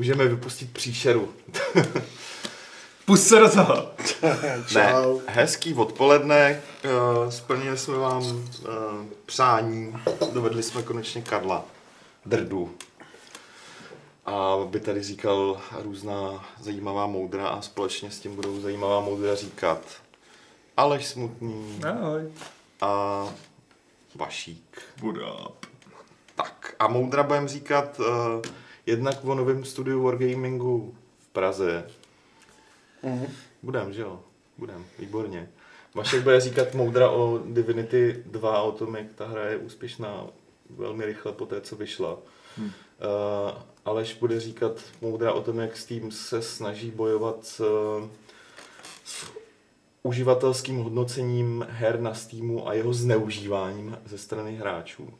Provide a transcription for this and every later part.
Můžeme vypustit příšeru. Pust se do toho. Čau. Hezký odpoledne, splnili jsme vám přání, dovedli jsme konečně Karla Drdu. A by tady říkal různá zajímavá moudra a společně s tím budou zajímavá moudra říkat Aleš Smutný. Ahoj. A Vašík. Budáp. Tak a moudra budeme říkat jednak o novém studiu Wargamingu v Praze. Mm-hmm. Budem, že jo? Budem, výborně. Vašek bude říkat moudra o Divinity 2, o tom, jak ta hra je úspěšná velmi rychle po té, co vyšla. Aleš bude říkat moudra o tom, jak Steam se snaží bojovat s uživatelským hodnocením her na Steamu a jeho zneužíváním ze strany hráčů.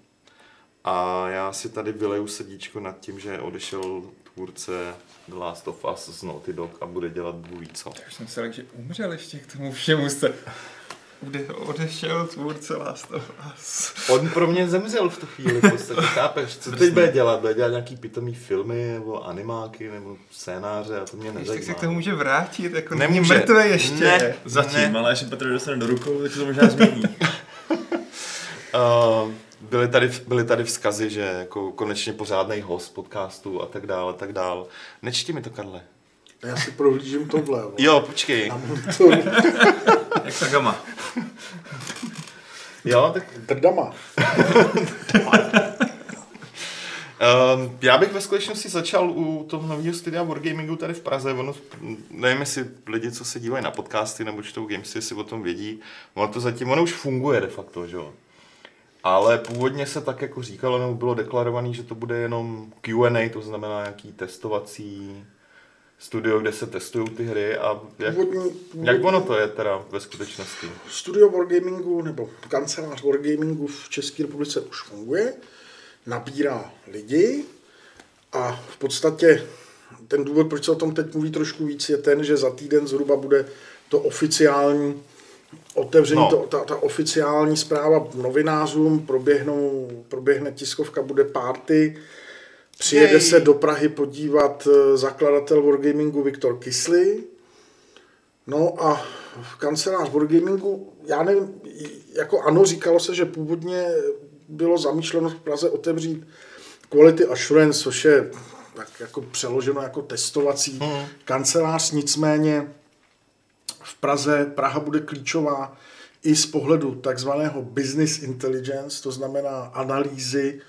A já si tady vyleju srdíčko nad tím, že odešel tvůrce Last of Us z Naughty Dog a bude dělat bůh ví co. Tak jsem si řekl, že umřel ještě k tomu všemu se. Odešel tvůrce Last of Us. On pro mě zemřel v tu chvíli, podstatě, chápeš, co teď bude dělat? Bude dělat nějaký pitomý filmy, nebo animáky, nebo scénáře a to mě nezajímá. Ještě se k tomu může vrátit, jako není mrtvé ještě. Ne, zatím, ne. Ale až Petr dostane do rukou, tak se to možná změní. Byly tady vzkazy, že jako konečně pořádnej host podcastu a tak dále, tak dále. Nečti mi to, Karle. Já si prohlížím tohle. Jo, počkej. Jak ta gama. Jo, tak... Drdama. Já bych ve skutečnosti začal u toho nového studia Wargamingu tady v Praze. Ono, nevím, jestli lidi, co se dívají na podcasty nebo čtou gamesy, si o tom vědí. Ono už funguje de facto, že jo. Ale původně se tak jako říkalo, nebo bylo deklarované, že to bude jenom Q&A, to znamená nějaký testovací studio, kde se testují ty hry a jak ono to je teda ve skutečnosti? Studio Wargamingu nebo kancelář Wargamingu v České republice už funguje, nabírá lidi a v podstatě ten důvod, proč se o tom teď mluví trošku víc, je ten, že za týden zhruba bude to oficiální otevření, no. ta oficiální zpráva novinářům, proběhne tiskovka, bude party, přijede se do Prahy podívat zakladatel Wargamingu Viktor Kisly. No a v kancelář Wargamingu, já nevím, jako ano, říkalo se, že původně bylo zamýšleno v Praze otevřít Quality Assurance, což je tak jako přeloženo jako testovací kancelář, nicméně v Praze, Praha bude klíčová i z pohledu takzvaného business intelligence, to znamená analýzy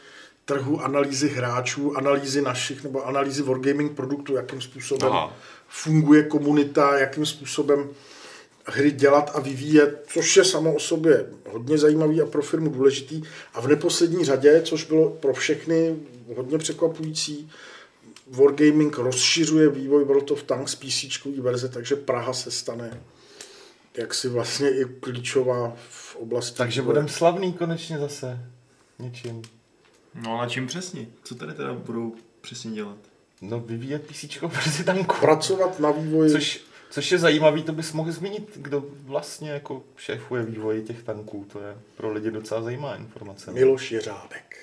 trhu, analýzy hráčů, analýzy našich nebo analýzy wargaming produktů, jakým způsobem funguje komunita, jakým způsobem hry dělat a vyvíjet, což je samo o sobě hodně zajímavý a pro firmu důležitý. A v neposlední řadě, což bylo pro všechny hodně překvapující, Wargaming rozšiřuje vývoj World of Tanks PCčkový verze, takže Praha se stane jaksi vlastně i klíčová v oblasti. Takže budeme slavný konečně zase něčím. No a na čím přesně? Co tady teda budou přesně dělat? No vyvíjet PCčkovou verzi tanku. Pracovat na vývoji. Což je zajímavý, to bys mohl zmínit, kdo vlastně jako šéfuje vývoji těch tanků. To je pro lidi docela zajímavá informace. Miloš Jeřábek.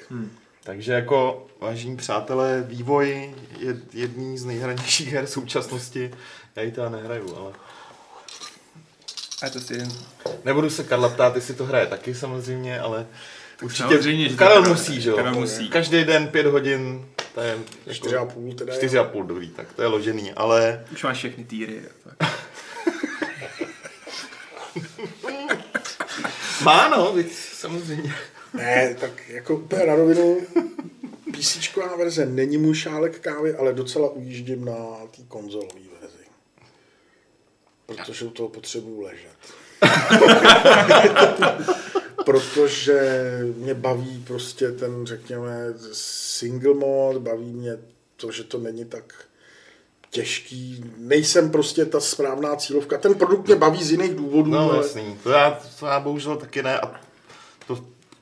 Takže jako, vážení přátelé, vývoj je jedný z nejhranějších her současnosti. Já ji teda nehraju, ale... A to si... Nebudu se Karla ptát, jestli to hraje taky samozřejmě, ale... Určitě Karel musí, že jo? Každý den 5 hodin, to je... 4,5 teda. 4,5, dobrý, tak to je ložený, ale... Už máš všechny týry a tak. Má no, samozřejmě. Ne, tak jako úplně na rovinu, PCčková verze není můj šálek kávy, ale docela ujíždím na té konzolové verzi. Protože u toho potřebuju ležet. Protože mě baví prostě ten, řekněme, single mod, baví mě to, že to není tak těžký, nejsem prostě ta správná cílovka. Ten produkt mě baví z jiných důvodů. No ale... jasný, to já bohužel taky ne a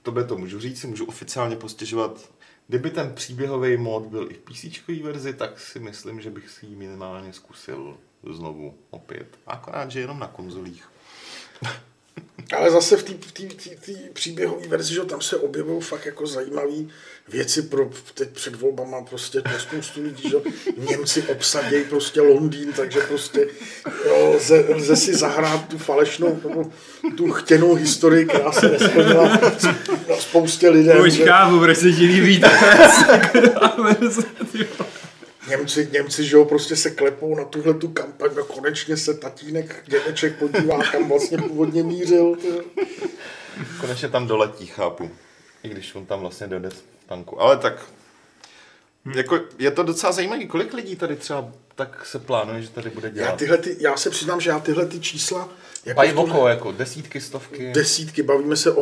tobě to můžu říct, si můžu oficiálně postěžovat. Kdyby ten příběhový mod byl i v PCčkový verzi, tak si myslím, že bych si ji minimálně zkusil znovu opět. Akorát, že jenom na konzolích. Ale zase v té příběhové verzi, že tam se objevují fakt jako zajímavé věci pro teď před volbama prostě to spoustu lidí, že Němci obsadějí prostě Londýn, takže prostě jo, lze si zahrát tu falešnou, tu chtěnou historii, která se nesplnila na spoustě lidem. Půjč kávu, proč se ti líbí Němci, že jo, prostě se klepou na tuhle tu kampaň a konečně se tatínek dědeček podívá, kam vlastně původně mířil. Konečně tam doletí, chápu. I když on tam vlastně dojde z tanku. Ale tak, jako je to docela zajímavé, kolik lidí tady třeba tak se plánuje, že tady bude dělat. Já se přiznám, že já tyhle ty čísla... Jako desítky, stovky. Desítky, bavíme se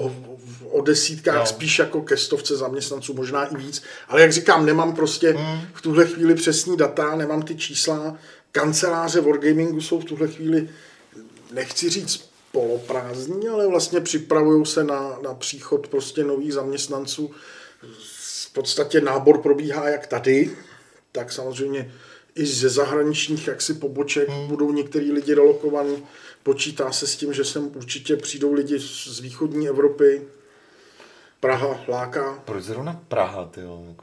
o desítkách, no. Spíš jako ke stovce zaměstnanců, možná i víc. Ale jak říkám, nemám prostě v tuhle chvíli přesný data, nemám ty čísla. Kanceláře Wargamingu jsou v tuhle chvíli, nechci říct poloprázdní, ale vlastně připravují se na příchod prostě nových zaměstnanců. V podstatě nábor probíhá jak tady, tak samozřejmě i ze zahraničních jaksi poboček budou některý lidi relokovaní. Počítá se s tím, že sem určitě přijdou lidi z východní Evropy. Praha láká. Proč zrovna Praha, tyjo?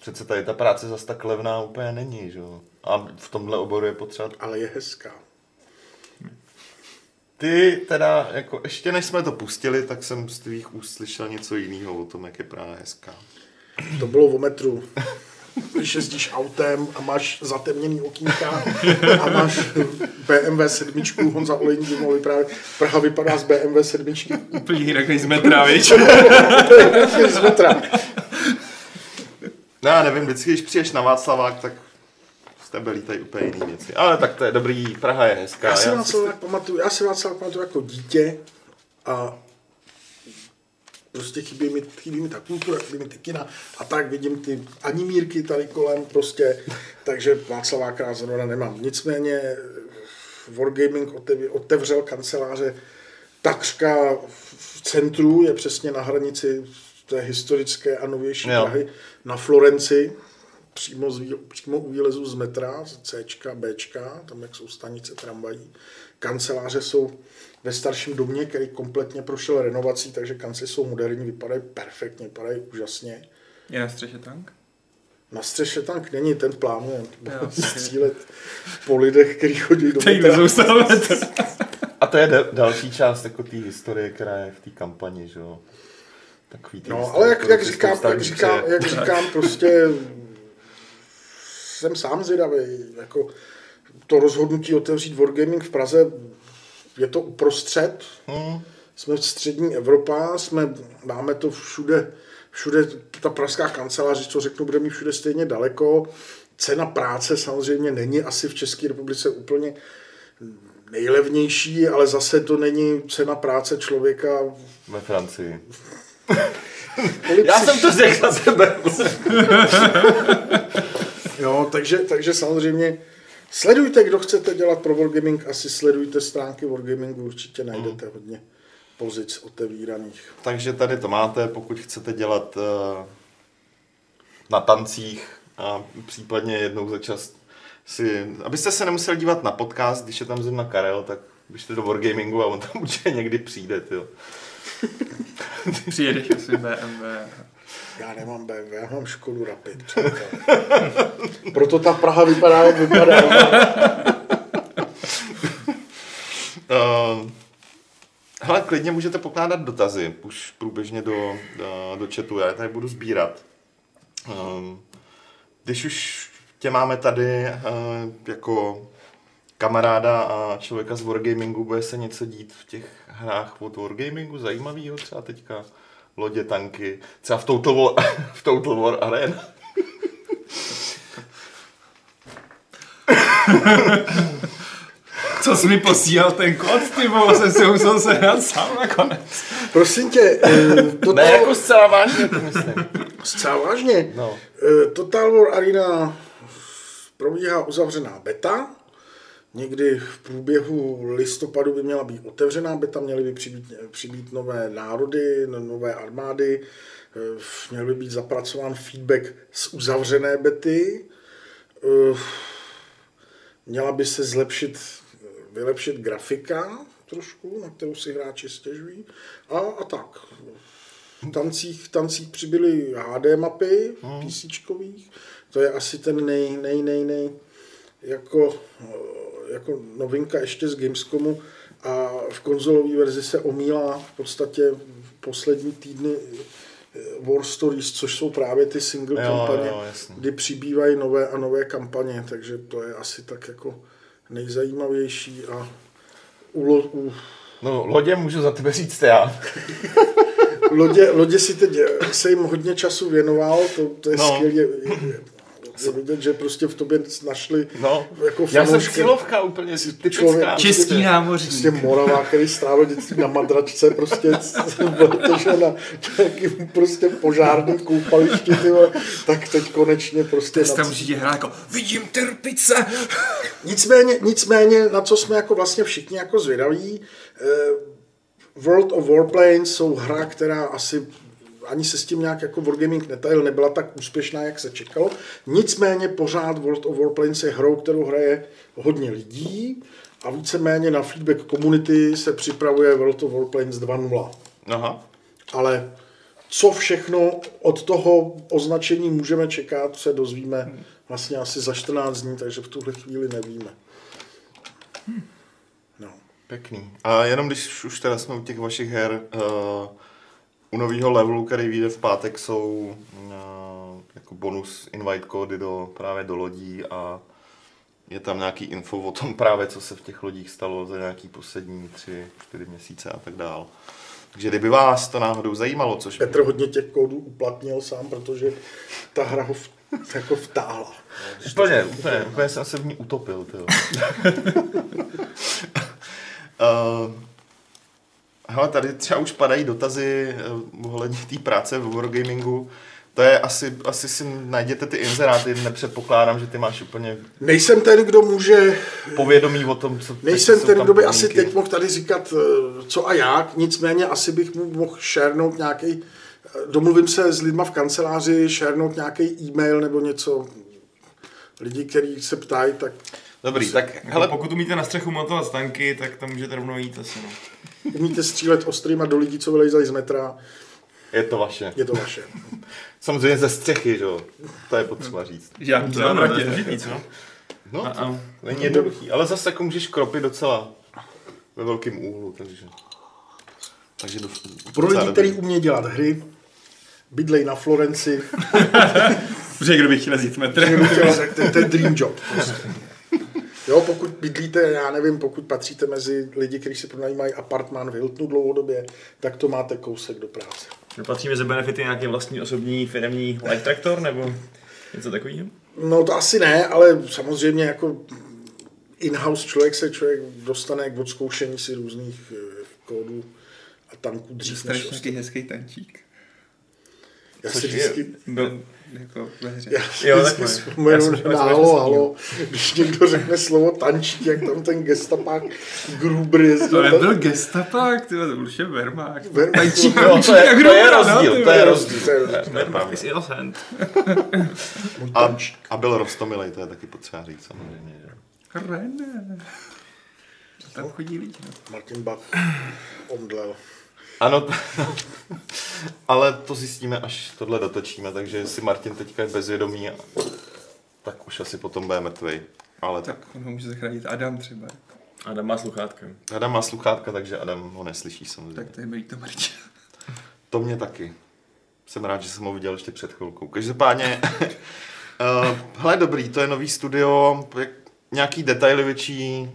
Přece tady ta práce zas tak levná úplně není, že jo? A v tomhle oboru je potřeba... Ale je hezká. Ty teda, jako ještě než jsme to pustili, tak jsem z tvých úst slyšel něco jiného o tom, jak je Praha hezká. To bylo o metru. Když jezdíš autem a máš zatemněný okýnka a máš BMW 7, Honza Olejník by mohl vyprávět, Praha vypadá z BMW 7. Úplně jinak než z metra, víš? No já nevím, vždycky, když přijdeš na Václavák, tak z tebe lítají úplně jiný věci. Ale tak to je dobrý, Praha je hezká. Já si Václavák pamatuju jako dítě a prostě chybí mi ta kultura, chybí mi ty kina a tak vidím ty animírky tady kolem prostě, takže Václaváka zrovna nemám. Nicméně Wargaming otevřel kanceláře takřka v centru, je přesně na hranici té historické a novější Prahy, na Florenci, přímo u výlezu z metra, z Cčka, Bčka, tam jak jsou stanice tramvají. Kanceláře jsou ve starším domě, který kompletně prošel renovací, takže kancely jsou moderní, vypadají perfektně, vypadají úžasně. Je na střeše tank? Na střeše tank není, ten plánuje střílet po lidech, který chodí do metra. A to je další část jako té historie, která je v té kampani, že jo? No, ale jak říkám, prostě jsem sám zvědavý, jako to rozhodnutí otevřít Wargaming v Praze, je to uprostřed, jsme v střední Evropa, máme to všude, ta pražská kancelář, co řeknu, bude mít všude stejně daleko, cena práce samozřejmě není asi v České republice úplně nejlevnější, ale zase to není cena práce člověka ve Francii. Já jsem to řekl za sebe. Jo, takže samozřejmě sledujte, kdo chcete dělat pro Wargaming, asi sledujte stránky Wargamingu, určitě najdete hodně pozic otevíraných. Takže tady to máte, pokud chcete dělat na tancích a případně jednou za čas si... Abyste se nemuseli dívat na podcast, když je tam zrovna Karel, tak běžte do Wargamingu a on tam určitě někdy přijde, tyjo. Přijedeš asi BMW. Já nemám BMW, já mám Škodu Rapid. Proto ta Praha vypadá, jak vypadá. Hele, klidně můžete pokládat dotazy, už průběžně do chatu, já je tady budu sbírat. Když už tě máme tady jako kamaráda a člověka z Wargamingu, bude se něco dít v těch hrách od Wargamingu zajímavého třeba teďka? Lodě, tanky, třeba v Total War Arena. Co jsi mi posílal ten kód, ty vole, jsem si musel sehnat sám nakonec. Prosím tě. Ne, jako zcela vážně to myslím. Zcela vážně? No. Total War Arena probíhá uzavřená beta. Někdy v průběhu listopadu by měla být otevřená beta, měly by přibýt nové národy, nové armády, měl by být zapracován feedback z uzavřené bety, měla by se vylepšit grafika, trošku, na kterou si hráči stěžují a tak. V tancích přibyly HD mapy PCčkových, to je asi ten nej jako novinka ještě z Gamescomu a v konzolové verzi se omílá v podstatě v poslední týdny War Stories, což jsou právě ty single kampaně, kdy přibývají nové a nové kampaně, takže to je asi tak jako nejzajímavější a No, lodě můžu za tebe říct já. Lodě si teď se jim hodně času věnoval, to je skvělé. Je vidět, že prostě v tobě našli jako fanouška. Já jsem cílovka úplně typická. Český námořník. Prostě Morava, který strávil dětství na madračce, prostě protože na nějakým prostě požárním koupališti, tak teď konečně prostě... Teď tam určitě hrá jako, vidím trpice. Nicméně, na co jsme jako vlastně všichni jako zvědaví, World of Warplanes jsou hra, která asi... Ani se s tím nějak jako Wargaming netajil, nebyla tak úspěšná, jak se čekalo. Nicméně pořád World of Warplanes je hrou, kterou hraje hodně lidí a víceméně na feedback community se připravuje World of Warplanes 2.0. Aha. Ale co všechno od toho označení můžeme čekat, se dozvíme vlastně asi za 14 dní, takže v tuhle chvíli nevíme. No. Pěkný. A jenom když už teda jsme u těch vašich her... U nového levelu, který vyjde v pátek, jsou jako bonus invite kódy právě do lodí a je tam nějaký info o tom právě, co se v těch lodích stalo za nějaký poslední 3-4 měsíce a tak dál. Takže kdyby vás to náhodou zajímalo, což... Petr hodně těch kódů uplatnil sám, protože ta hra ho jako vtáhla. Úplně jsem se v ní utopil. Hele, tady třeba už padají dotazy ohledně té práce v Wargamingu. To je asi si najděte ty inzeráty, nepředpokládám, že ty máš úplně... Nejsem ten, kdo může... Povědomí o tom, co... Nejsem ten, kdo by asi teď mohl tady říkat co a jak, nicméně asi bych mu mohl šernout nějaký... Domluvím se s lidma v kanceláři, šernout nějaký e-mail nebo něco. Lidi, kteří se ptají, tak... Dobrý, tak hele... Pokud umíte na střechu montovat tanky, tak tam můžete rovnou jít asi, no. Umíte střílet ostrýma do lidí, co vylejzají z metra. Je to vaše. Samozřejmě ze střechy, že jo. To je potřeba říct. Já to mám raději nic, no. No, není jednoduchý. Ale zase jako můžeš kropit docela ve velkém úhlu, takže pro lidi, kteří umějí dělat hry, bydlej na Florenci. Protože kdo by chtěl jít metrem. To je dream job. Jo, pokud bydlíte, já nevím, pokud patříte mezi lidi, kteří si pronajímají apartmán v Hiltonu dlouhodobě, tak to máte kousek do práce. Patří mezi benefity nějaký vlastní osobní firemní light traktor nebo něco takového? No to asi ne, ale samozřejmě jako in-house člověk dostane k odzkoušení si různých kódů a tanků dřív. Strašně hezký tančík. Já si vždycky... Jako já vždycky vzpomenu na halo, když někdo řekne slovo tančík, jak tam ten gestapák Gruber jezdil. To nebyl gestapák, tyhle, to byl vše Wehrmacht. Tančík a Gruber. To je rozdíl. Wehrmacht is innocent. A byl Rostomilej, to je taky potřeba říct samozřejmě. René. Tam chodí lidi. Martin Bach omdlel. Ano, ale to zjistíme, až tohle dotočíme, takže si Martin teďka je bezvědomý, tak už asi potom bude mrtvej. Ale tak on ho může zachránit Adam třeba. Adam má sluchátka, takže Adam ho neslyší samozřejmě. Tak to je milý to Martin. To mě taky. Jsem rád, že jsem ho viděl ještě před chvilkou. Každopádně, hele dobrý, to je nový studio, nějaký detaily větší,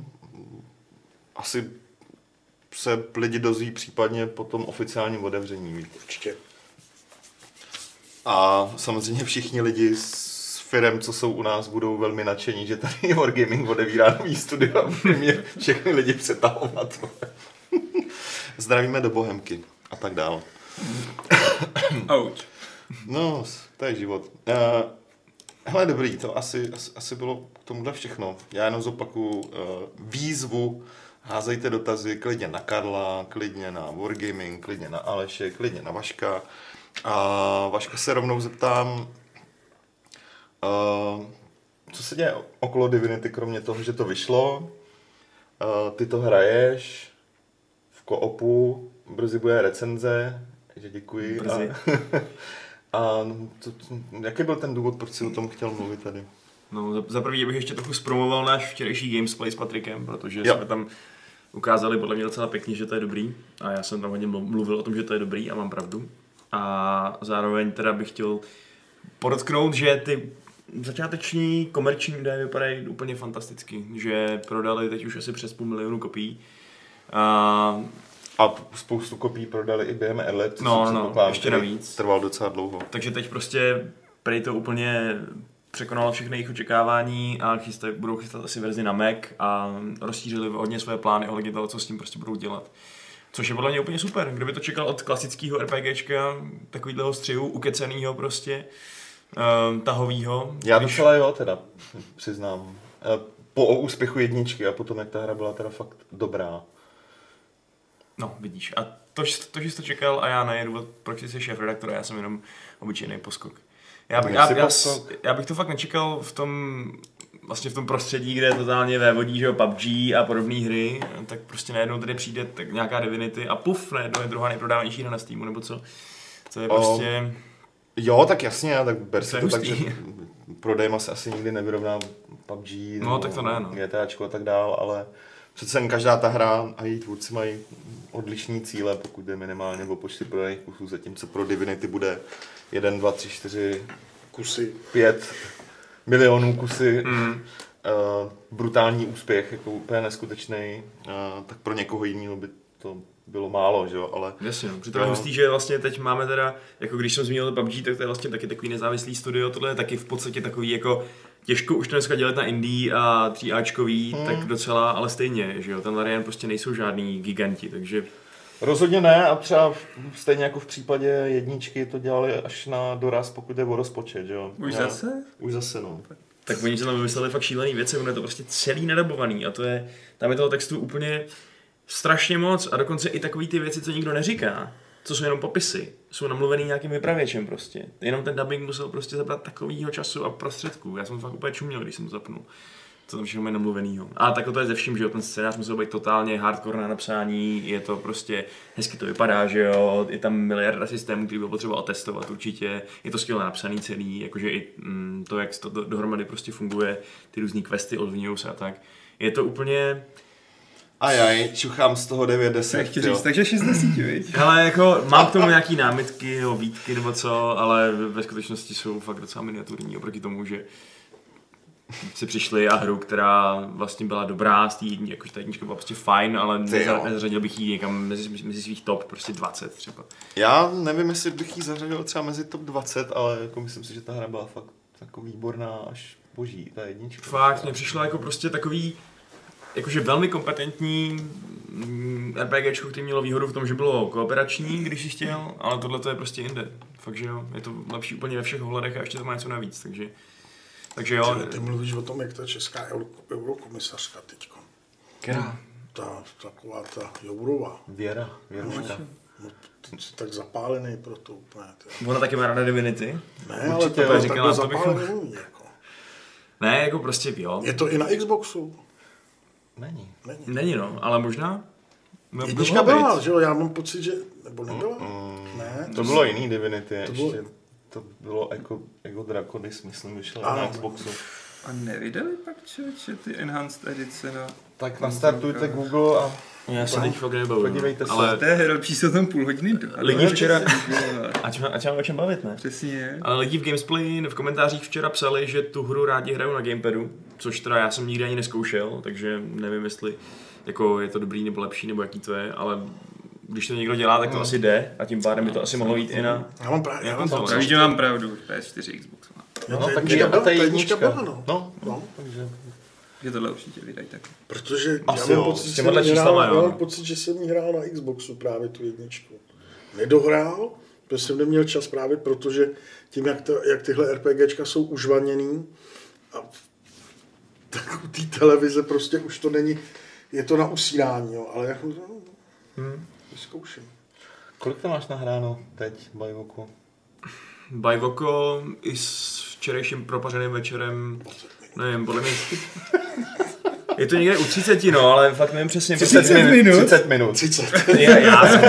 asi... se lidi dozví případně po tom oficiálním otevření. Určitě. A samozřejmě všichni lidi s firem, co jsou u nás, budou velmi nadšení, že tady je Wargaming odevírá nový studio a bude mě všechny lidi přetahovat. Zdravíme do Bohemky a tak dál. Ouch. No, to je život. Hele, dobrý, to asi bylo k tomuhle všechno. Já jenom zopakuju výzvu. Házejte dotazy klidně na Karla, klidně na Wargaming, klidně na Aleše, klidně na Vaška. A Vaška se rovnou zeptám, co se děje okolo Divinity, kromě toho, že to vyšlo. Ty to hraješ, koopu, brzy bude recenze, takže děkuji. Brzy. A jaký byl ten důvod, proč jsi o tom chtěl mluvit tady? No, za první bych ještě trochu zpromoval náš včerejší Gamesplay s Patrikem, protože jsme tam ukázali podle mě docela pěkně, že to je dobrý. A já jsem tam hodně mluvil o tom, že to je dobrý a mám pravdu. A zároveň teda bych chtěl podotknout, že ty začáteční komerční údaje vypadají úplně fantasticky, že prodali teď už asi přes 500 000 kopií. A spoustu kopií prodali i během let, ještě navíc. Trval docela dlouho. Takže teď prostě prej to úplně překonalo všechny jejich očekávání a budou chystat asi verzi na Mac a rozšířili hodně své plány ohledně toho, co s tím prostě budou dělat. Což je podle mě úplně super. Kdo by to čekal od klasického RPGčka, takovýhleho střihu, ukecenýho prostě, tahovýho. Já docela jo teda, přiznám. Po úspěchu jedničky a potom jak ta hra byla teda fakt dobrá. No, vidíš. A to, že jsi to čekal a já nejedu, proč jsi šéfredaktor a já jsem jenom obyčejný poskok. Já bych to fakt nečekal v tom prostředí, kde je totálně vévodí, že jo, PUBG a podobné hry, tak prostě najednou tady přijde tak nějaká Divinity a puf, najednou je druhá nejprodávanější hra na Steamu, nebo co? To je prostě... Jo, tak jasně, tak ber si to tak, že prodejem asi nikdy nevyrovná PUBG, no, tak to ne, no. GTAčko a tak dál, ale přece každá ta hra a její tvůrci mají odlišní cíle, pokud jde minimálně o počty prodaných kusů, zatímco pro Divinity bude 1, 2, 3, 4 kusy, 5 milionů kusy, brutální úspěch, jako úplně neskutečný, tak pro někoho jiného by to bylo málo, že jo, ale... Jasně, přitom je hustý, že vlastně teď máme teda, jako když jsem zmínil PUBG, tak to je vlastně taky takový nezávislý studio, tohle je taky v podstatě takový jako těžko už to dneska dělat na indie a 3Ačkový, tak docela, ale stejně, že jo, ten Larian prostě nejsou žádný giganti, takže... Rozhodně ne a třeba stejně jako v případě jedničky to dělali až na doraz, pokud jde o rozpočet, že jo. Už zase? Už zase, no. Tak oni se tam vymysleli fakt šílený věci, ono je to prostě celý nadabovaný a to je, tam je toho textu úplně strašně moc a dokonce i takový ty věci, co nikdo neříká, co jsou jenom popisy, jsou namluvený nějakým vypravěčem prostě. Jenom ten dubbing musel prostě zabrat takovýho času a prostředků, já jsem fakt úplně čuměl, když jsem to zapnul. To tam všechno je namluvenýho. A tak to je ze vším, že jo, ten scénář musel být totálně hardcore na napsání, je to prostě, hezky to vypadá, že jo, je tam miliarda systémů, který bylo potřeba otestovat určitě, je to skvěle napsaný celý, jakože i to, jak to dohromady prostě funguje, ty různý questy odvíjou se a tak. Je to úplně... Ajaj, čuchám z toho 9-10, jo. Takže 6-10, viď? Ale jako mám k tomu nějaký námitky, výtky nebo co, ale ve skutečnosti jsou fakt docela miniaturní oproti tomu, že si přišli a hru, která vlastně byla dobrá, jakože ta jednička byla prostě fajn, ale nezařadil bych ji někam mezi svých top prostě 20 třeba. Já nevím, jestli bych ji zařadil třeba mezi top 20, ale jako myslím si, že ta hra byla fakt jako výborná až boží, ta jednička. Fakt, mně přišla jako prostě takový, jakože velmi kompetentní RPGčko, který mělo výhodu v tom, že bylo kooperační, když jsi chtěl, ale tohle to je prostě jinde. Fakt, že jo, je to lepší úplně ve všech ohledech a ještě to má něco navíc, takže jo. Ty mluvíš o tom, jak ta česká eurokomisařka teďko. Která? Taková ta Jourová. Věra. Ty jsi tak zapálený pro to úplně. Ona taky má ráda Divinity? Ne, určitě, ale takhle zapálený jako. Ne, jako prostě jo. Je to i na Xboxu? Není. Není no, ale možná? Jednička byla, že jo, já mám pocit, že... Nebo nebyla? Ne. To bylo jiný Divinity ještě. To bylo jako Draconis, myslím, vyšlo na Xboxu. A nevydali pak člověče ty enhanced edice na... Tak nastartujte Google a... Já se teď fakt nebavu. Podívejte se. Ale to je herolčí se tam půl hodiny. Lidi včera... Ať mám o čem bavit, ne? Přesně. Ale lidi v Gamesplay v komentářích včera psali, že tu hru rádi hrajou na gamepadu, což teda já jsem nikdy ani neskoušel, takže nevím, jestli jako je to dobrý nebo lepší, nebo jaký to je, ale... Když to někdo dělá, tak to asi jde a tím pádem by to asi mohlo jít i na... Já mám pravdu, PS4 Xbox. No, takže ta jednička byla, no. Takže... Je tohle určitě vydají taky. Protože asi já mám pocit, že jsem ji hrál na Xboxu právě tu jedničku. Nedohrál, protože jsem neměl čas právě, protože tím, jak tyhle RPGčka jsou užvaněný, a tak u té televize prostě už to není, je to na usínání, jo, ale jako... Zkouším. Kolik to máš nahráno teď, Bajvoko? Bajvoko i s včerejším propařeným večerem, nevím, podle mě... Je to někde u 30, no, ale fakt nevím přesně. 30 minut. Já jsem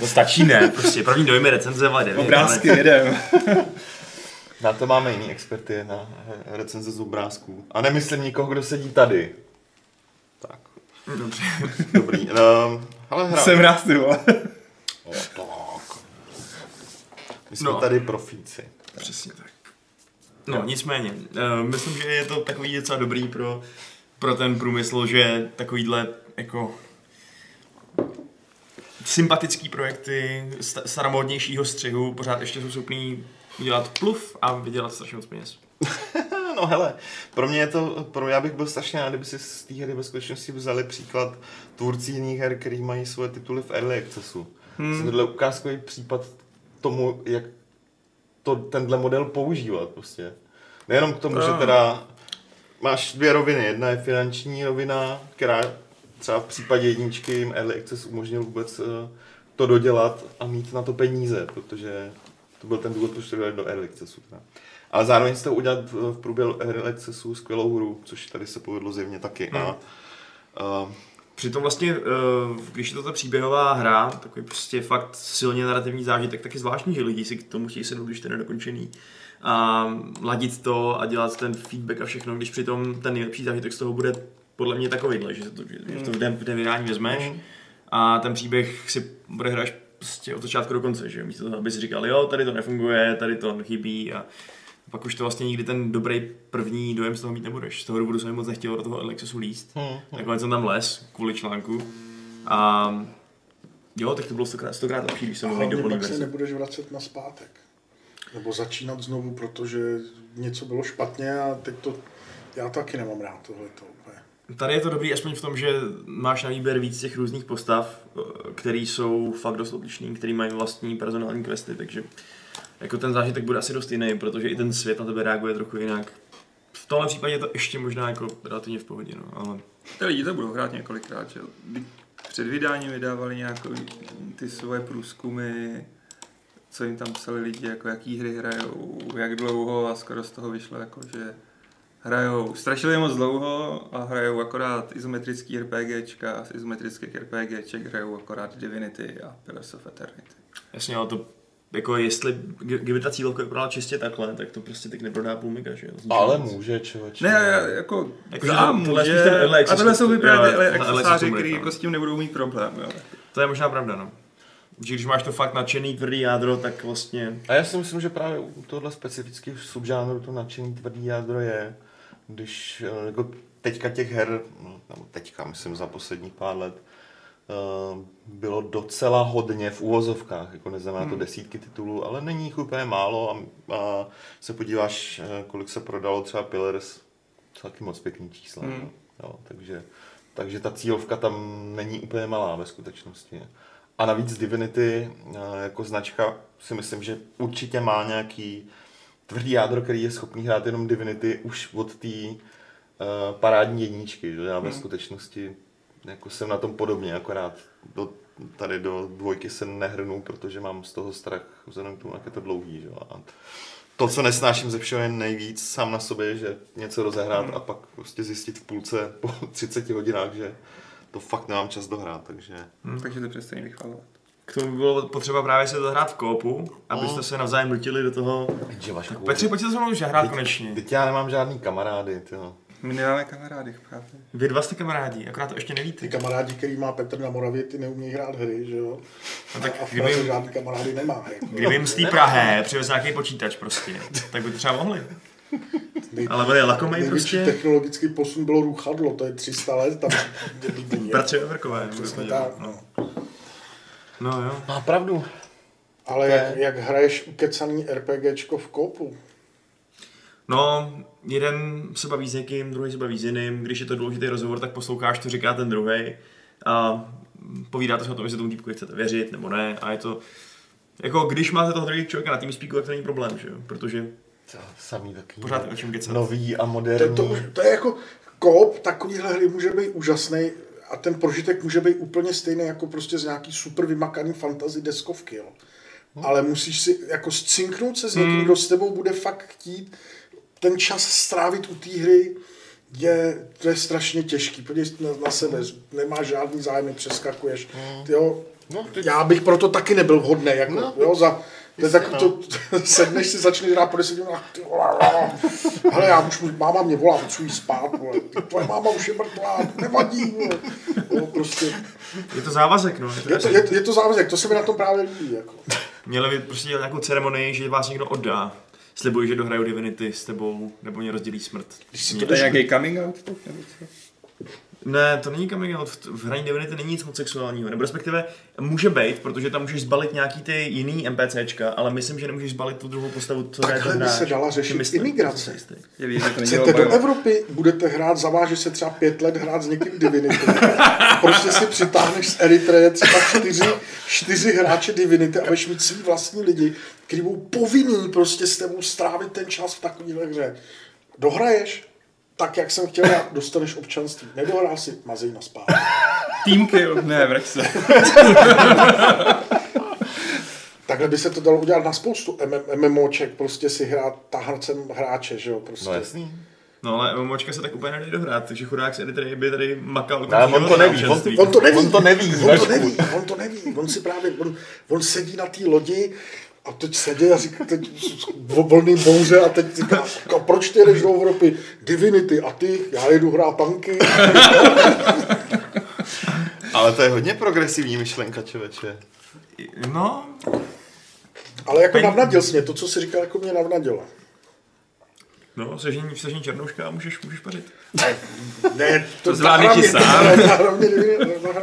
to stačí, ne, prostě první dojmy recenze vade. Obrázky jedem. Na to máme jiný experty, na recenze z obrázků. A nemyslím nikoho, kdo sedí tady. Tak. Dobře. Dobrý. Ale hra. Jsem rád, ty vole. My jsme tady profíci. Přesně tak. No, nicméně. Myslím, že je to takový docela dobrý pro ten průmysl, že takovýhle jako sympatický projekty staromodnějšího střihu pořád ještě jsou schopný udělat pluf a vydělat strašně moc peněz. No hele, pro mě je to, já bych byl strašně rád, kdyby si z té hry ve skutečnosti vzali příklad tvůrci jiných her, který mají svoje tituly v early accessu. Tohle ukázkový případ tomu, jak to, tenhle model používat prostě. Nejenom k tomu, že teda máš dvě roviny. Jedna je finanční rovina, která třeba v případě jedničky jim early access umožnil vůbec to dodělat a mít na to peníze, protože to byl ten důvod, proč to do early accessu. Ale zároveň jste udělat v průběhu early accessu skvělou hru, což tady se povedlo zjevně taky. Přitom vlastně, když je to ta příběhová hra, takový prostě fakt silně narrativní zážitek, tak je zvláštní, že lidi si k tomu chtějí sednout, když ten je dokončený. A ladit to a dělat ten feedback a všechno, když přitom ten nejlepší zážitek z toho bude podle mě takovýhle, že to v den vydání vezmeš a ten příběh si odehráš prostě od začátku do konce, že místo toho, aby si říkal, jo, tady to nefunguje, tady to chybí a pak už to vlastně nikdy ten dobrý první dojem z toho mít nebudeš. Z toho důvodu se mi moc nechtělo do toho early accessu líst. Nakonec jsem tam les kvůli článku. A jo, tak to bylo stokrát lepší, když jsem mohl do polní verze. Hlavně se nebudeš vracet na zpátek. Nebo začínat znovu, protože něco bylo špatně a teď to... Já taky nemám rád tohleto. Tady je to dobrý aspoň v tom, že máš na výběr víc těch různých postav, které jsou fakt dost odlišný, které mají vlastní personální questy, takže jako ten zážitek bude asi dost jiný, protože i ten svět na tebe reaguje trochu jinak. V tomhle případě je to ještě možná jako relativně v pohodě, no, ale... Ty lidi to budou hrát několikrát, že? Před vydáním vydávali nějaké ty svoje průzkumy, co jim tam psali lidi, jako jaký hry hrajou, jak dlouho a skoro z toho vyšlo, jako že hrajou strašlivě moc dlouho a hrajou akorát izometrický RPGčka, z izometrických RPGček hrajou akorát Divinity a Pillars of Eternity. Jasně, ale to... Jako jestli, kdyby ta cílovka vypadala čistě takhle, tak to prostě tak neprodá půl mega, že jo? Ale může, člověče. Ne, jako může, a tohle jsou vyprávět accessáři, který jako s tím nebudou mít problém, jo? To je možná pravda, no. Že když máš to fakt nadšený tvrdý jádro, tak vlastně... A já si myslím, že právě u tohle specifického subžánru to nadšený tvrdý jádro je, když jako teďka těch her, nebo teďka myslím za posledních pár let, bylo docela hodně v uvozovkách, jako neznamená to desítky titulů, ale není jich úplně málo a se podíváš, kolik se prodalo třeba Pillars, celky moc pěkný čísla, jo, takže ta cílovka tam není úplně malá ve skutečnosti. A navíc Divinity jako značka si myslím, že určitě má nějaký tvrdý jádro, který je schopný hrát jenom Divinity už od té parádní jedničky, že já ve skutečnosti jako jsem na tom podobně, akorát tady do dvojky se nehrnu, protože mám z toho strach, vzhledem k tomu, jak je to dlouhý. Že? A to, co nesnáším ze všeho, je nejvíc sám na sobě, že něco rozehrát a pak prostě zjistit v půlce po 30 hodinách, že to fakt nemám čas dohrát, takže... Takže to přestaň vychvalovat. K tomu by bylo potřeba právě se zahrát v koopu, abyste se navzájem nutili do toho... Petře, pojďte se mnou už zahrát konečně. Teď já nemám žádný kamarády, tyho. My nemáme kamarády, právě. Vy dva jste kamarádi, akorát to ještě nevíte. Ty kamarádi, který má Petr na Moravě, ty neumějí hrát hry, že jo? No tak a v Praze žádný kamarády nemá. Jako. Kdyby jim z té Prahy přivez nějaký počítač prostě, tak by to třeba mohli. Ale byli lakomej prostě. Technologický posun bylo ruchadlo, to je 300 let tam. Pracuje vrkové. Přesně tak. No jo. Má pravdu. Ale jak hraješ ukecaný RPGčko v kopu? No, jeden se baví s někým, druhý se baví s jiným. Když je to důležitý rozhovor, tak posloucháš, co říká ten druhý. A povídáte se o tom, jestli tomu týpku chcete věřit nebo ne. A je to... Jako když máte toho druhého člověka na TeamSpeaku, tak to není problém, že jo? Protože... To samý taky. Pořád o čem kecat. Nový a moderní. To je jako... Koop takovýhle hry může být úžasný a ten prožitek může být úplně stejný jako prostě z nějaký super vymakaný fantasy deskovky, jo. Ale musíš si jako scinknout se s někým, kdo s tebou bude fakt chtít ten čas strávit u té hry, to je strašně těžký, podívej na sebe, nemáš žádný zájem, přeskakuješ, jo, já bych proto taky nebyl vhodný, jako, jo, za... To je tak, sedneš si, začneš hrát po 10 minutách, ty hele, já už, máma mě volá, chci jí spát, vole, tvoje máma už je mrtvá, nevadí, no, prostě. Je to závazek, no. Je to závazek, to se mi na tom právě líbí, jako. Měli by prostě dělat nějakou ceremonii, že vás někdo oddá. Slibuji, že dohraju Divinity s tebou, nebo mě rozdělí smrt. To je nějaký coming out? Ne, to není coming out. V hraní Divinity není nic moc sexuálního, nebo respektive může být, protože tam můžeš zbalit nějaký ty jiný NPCčka, ale myslím, že nemůžeš zbalit tu druhou postavu, co je to by se dala řešit imigrace. Chcete do Evropy, budete hrát, zaváže se třeba 5 let hrát s někým Divinity. Prostě si přitáhneš z Eritreje třeba 4 hráče Divinity a budeš mít svý vlastní lidi, kteří budou povinní prostě s tebou strávit ten čas v takovéhle hře. Dohraješ? Tak, jak jsem chtěl, dostaneš občanství. Nedohrál si, mazej na spát. Team kill. Ne, vrať se. Takhle by se to dalo udělat na spoustu MMOček, prostě si hrát tahancem hráče, že jo, prostě. No jasný. No ale MMOčka se tak úplně nedej dohrát, takže chudák z Editry by tady makal. No, on to neví. On si právě, on sedí na té lodi, a teď sedí a říká, teď volný bouře a teď říká, proč ty jdeš do Evropy? Divinity a ty, já jedu hrát tanky. Ale to je hodně progresivní myšlenka, člověče. No. Ale jako navnadil jsi mě, to, co jsi říkal, jako mě navnadilo. No, sežení černouška a můžeš pařit. Ne, to zvládne ti sám. Hra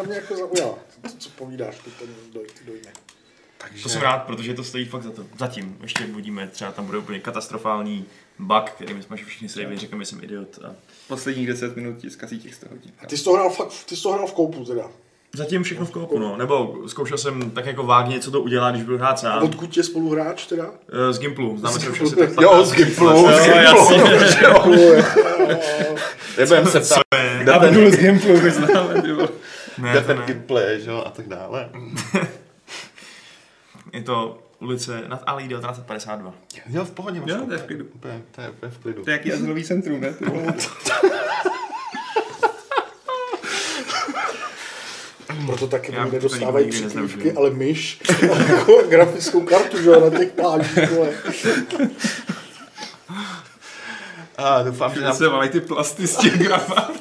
mě jako zaujala, co povídáš, ty to dojme. Takže... To jsem rád, protože to stojí fakt za to. Zatím, ještě budíme, třeba tam bude úplně katastrofální bug, který my jsme všichni srejvě, řekneme, že jsem idiot. A... Posledních 10 minut ti zkazí těch 100 hodin. A ty jsi to hrál v koupu teda? Zatím všechno v koupu, no. Nebo zkoušel jsem tak jako vágně, co to udělá, když budu hrát sám. A odkud je spoluhráč teda? Z Gimplu, známe se už asi tak. Jo, z Gimplu, nebudeme se ptát. Abdul z Gimplu, my známe, jo. A tak dále. Je to ulice nad Alí 1952. Jo, v pohodě. Jo, to je v klidu. To je v klidu. To je jaký azylový centrum, ne? Proto taky mi nedostávají příklivky, ale myš a grafickou kartu, že na těch pážích. A doufám, že nám... se valí ty plasty z těch grafát.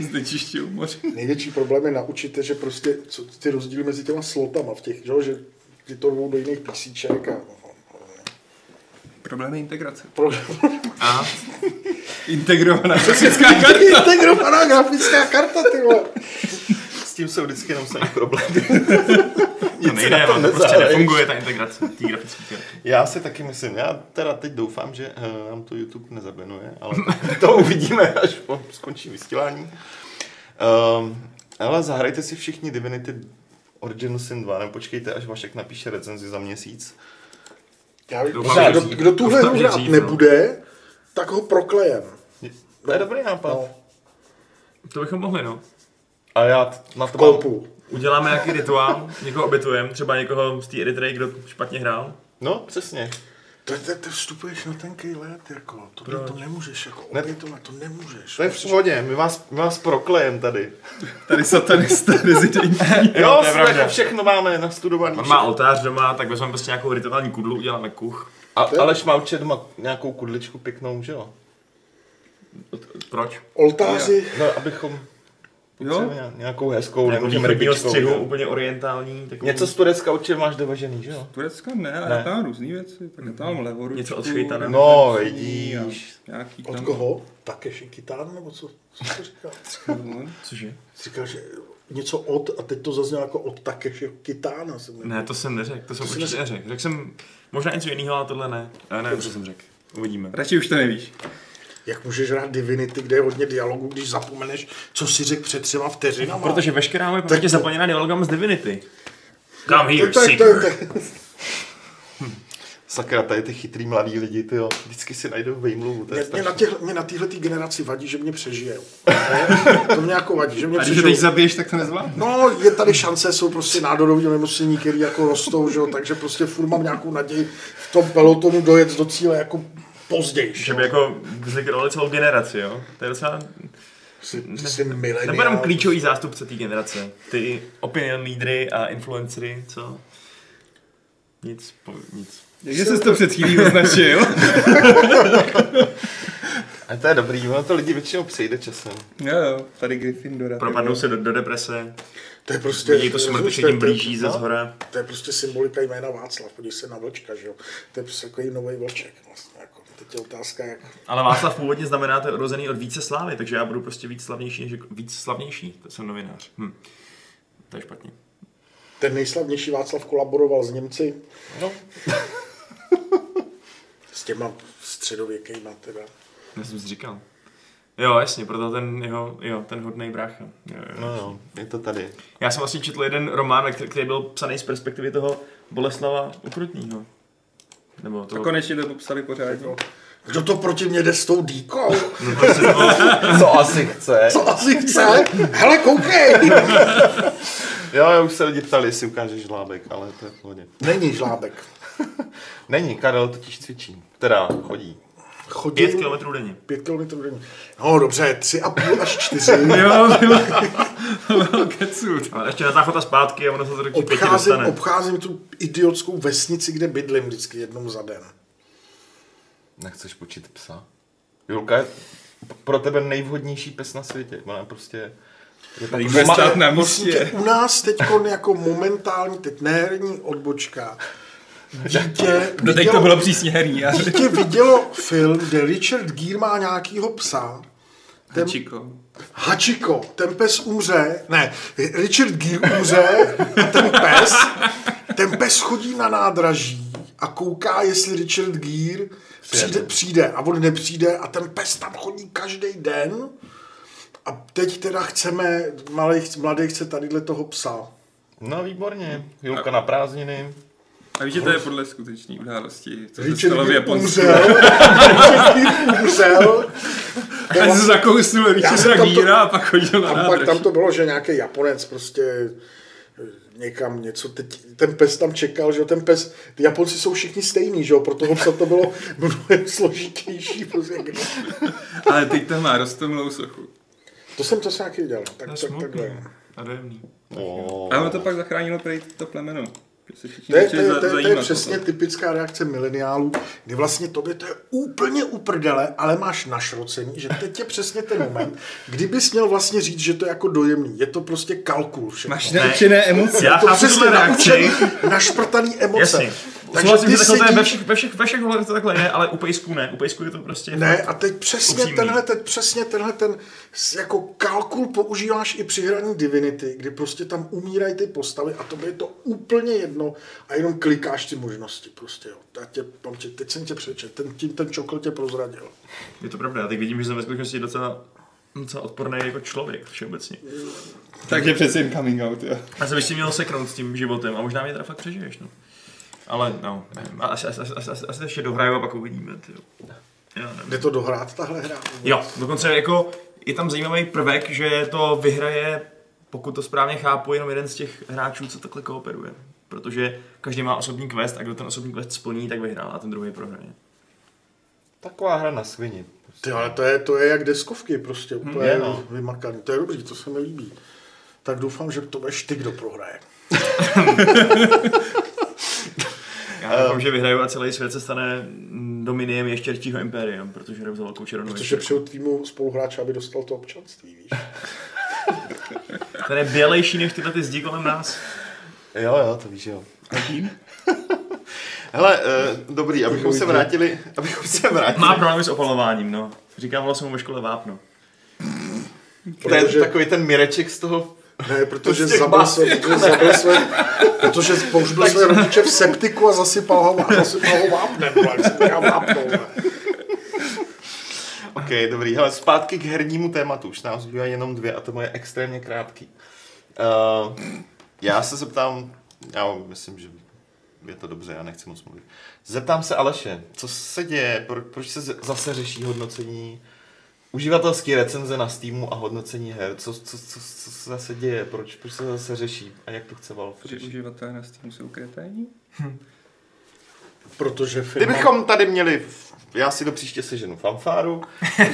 Znečišťují moře. Největší problém je naučit, že prostě ty rozdíly mezi těma slotama v těch, že ty to jdou do jiných písíček a... Problém je integrace. A? Integrovaná grafická karta. Integrovaná grafická karta, ty vole. S tím jsou vždycky jenom samý problémy. To nejde, to prostě nefunguje ta integrace té grafické karty. Já si taky myslím, já teda teď doufám, že nám to YouTube nezabenuje, ale to uvidíme, až skončí vysílání. Ale zahrajte si všichni Divinity Original Sin 2, nebo počkejte, až Vašek napíše recenzi za měsíc. Kdo tuhle hru hrát nebude, tak ho proklejem. To je dobrý nápad. No. To bychom mohli, no. A já na to mám... Uděláme nějaký rituál, někoho obětujeme, třeba někoho z té Eritreji, kdo špatně hrál. No, přesně. Ty vstupuješ na tenkej let, jako, to nemůžeš, jako, obětovat, to nemůžeš. To je v pohodě, my vás proklejem tady. Tady satanista rezidentní. Jo, to všechno máme nastudovaný. On má oltář doma, tak vezmeme prostě nějakou rituální kudlu, uděláme kuch. A Aleš má určitě doma nějakou kudličku pěknou, že jo? Proč? Oltáři. No, abychom... Jo? Nějakou hezkou, nějakou rybičkou. Střihu, úplně orientální. Takovou... Něco z Turecka určitě máš dovažený, že jo? Z Turecka ne, ale ne. Tam různý věci. Tak tam levoručku. Něco od Švejtana. No, vidíš. Od koho? Takeši Kitán, nebo co to říká? Cože? Říkal, že něco od, a teď to zaznělo jako od Takeši Kitána. Ne, to jsem neřekl, to jsem určitě neřekl. Řekl jsem možná něco jiného, ale tohle ne. Ne, to jsem řekl. Uvidíme. Radši už to nevíš. Jak můžeš hrát Divinity, kde je hodně dialogu, když zapomeneš, co si řekl před 3 vteřinami. Protože veškerá moje paměť je zaplněná dialogama z Divinity. Come here, seeker. Sakra, tady ty chytrý mladí lidi, tyjo, vždycky si najdou výmluvu. Mě na této generaci vadí, že mě přežijou. To mě jako vadí, že mě přežijou. A když teď zabiješ, tak to nezvládne? No, je tady šance, jsou prostě nádorovní nemocnění, který jako rostou, že jo, takže prostě furt mám nějakou naději v tom pelotonu dojet do cíle jako později. Že by jako zlikvidovali celou generaci, jo? To je docela... Jsi mileniál. Nebo jenom klíčový zástupce té generace. Ty opinion lídry a influencery, co? Nic. Takže jsi to před chvílí označil. A to je dobrý, ono to lidi většinou přejde časem. Jo, tady Gryffindora. Propadnou se do deprese. To je prostě, lidi to smrtiště tím blíží ze zhora. To je prostě symbolika jména Václav, podívej se na vlčka, že jo. To je prostě takový nový vlček vlastně, jako. Teď je otázka jak... Ale Václav původně znamená, to je odrozený od více slávy, takže já budu prostě víc slavnější, to jsem novinář. To je špatně. Ten nejslavnější Václav kolaboroval s Němci. No. S těma středověkejma teda. Já jsem si říkal. Jo, jasně, proto ten jeho, ten hodnej brácha. Jo, je to tady. Já jsem vlastně četl jeden román, který byl psaný z perspektivy toho Boleslava Ukrutního. Nebo toho... A konečně to popsali pořádně. Kdo to proti mě jde s tou dýkou? Co asi chce? Hele, koukej! Jo, už se lidi ptali, jestli ukážeš žlábek, ale to je v pohodě. Není žlábek. Není, Karel totiž cvičí. Teda chodí. 5 kilometrů denně. No dobře, 3,5 až 4. Jo, bylo kecůd. Ale ještě natáchota zpátky a ono se to do 5 dostane. Obcházím tu idiotskou vesnici, kde bydlím vždycky jednou za den. Nechceš počít psa? Julka je pro tebe nejvhodnější pes na světě. Ona prostě... U nás teď jako momentální, teď neherní odbočka. Dítě, to bylo přísně herní. Dítě vidělo film, kde Richard Gere má nějakýho psa. Hachiko. Ten pes umře. Ne, Richard Gere umře a ten pes chodí na nádraží a kouká, jestli Richard Gere přijde. A on nepřijde a ten pes tam chodí každý den. A teď teda chceme, mladý chce tadyhle toho psa. No výborně, Julka na prázdniny. A víš, že to je podle skutečné události, co se stalo v Japonsku. Umřel. A se zakousnul Richarda Gíra a pak chodil na nádraží. A pak tam to bylo, že nějaký Japonec prostě někam něco, teď ten pes tam čekal, že jo, ten pes, ty Japonci jsou všichni stejní, že jo, pro toho psa to bylo mnohem složitější. Ale teď tam má roztomilou sochu. To jsem nějaký dělal. Tak, a dojemný. Ale to pak zachránilo to plemeno. To je přesně typická reakce mileniálů, kdy vlastně tobě to je úplně uprdele, ale máš našrocený, že teď je přesně ten moment, kdybys měl vlastně říct, že to je jako dojemný, je to prostě kalkul všechno. Máš naučené emoce. Já to přesně naučený, našprtaný emoce. Jasně. Takže ty sedíš... To je ve všech hledech to takhle je, ale u pejsků ne. U pejsků je to prostě... Ne, a teď přesně tenhle ten jako kalkul používáš i při hraní Divinity, kdy prostě tam umírají ty postavy a tobě je to úplně jedno a jenom klikáš ty možnosti prostě, jo. Teď jsem tě přečetl, ten čokl tě prozradil. Je to pravda, já teď vidím, že jsem ve skutečnosti docela odporný jako člověk všeobecně. Tak je přeci jen coming out, jo. Já jsem ještě měl seknout s tím životem a možná mě teda fakt přežiješ, no. Ale no, asi ještě dohraju a pak uvidíme, tyjo. Jde to dohrát, tahle hra? Jo, dokonce jako je tam zajímavý prvek, že to vyhraje, pokud to správně chápu, jenom jeden z těch hráčů, co takhle kooperuje. Protože každý má osobní quest a kdo ten osobní quest splní, tak vyhrál a ten druhý prohraje. Taková hra na svini. Prostě. Ty, ale to je jak deskovky prostě, úplně vymakaný. To je dobrý, to se mi líbí. Tak doufám, že to budeš ty, kdo prohraje. Já doufám, že vyhraju a celý svět se stane dominiem ještěrčího impéria, protože hraju za velkou červenou ještěrku. Protože přijde týmu spoluhráče, aby dostal to občanství, víš. Ten je bělejší než tyhle ty zdi kolem nás. Jo, to víš, jo. Hele, dobrý, abychom se vrátili. Má problém s opalováním, no. Říkávalo se mu ve škole vápno. To je takový ten Mireček z toho... Ne, protože použil své rodiče v septiku a zasypal ho vápnem, jak se říká vápnou. Ok, dobrý, hele, zpátky k hernímu tématu, už nám zbývají jenom dvě a to moje extrémně krátký. Já se zeptám, já myslím, že je to dobře, já nechci moc mluvit. Zeptám se Aleše, co se děje, proč se zase řeší hodnocení? Uživatelské recenze na Steamu a hodnocení her, co se zase děje, proč se zase řeší a jak to chce Valve řešit? Uživatelé na Steamu jsou kreténi? Protože firma... Kdybychom tady měli... Já si do příště seženu fanfáru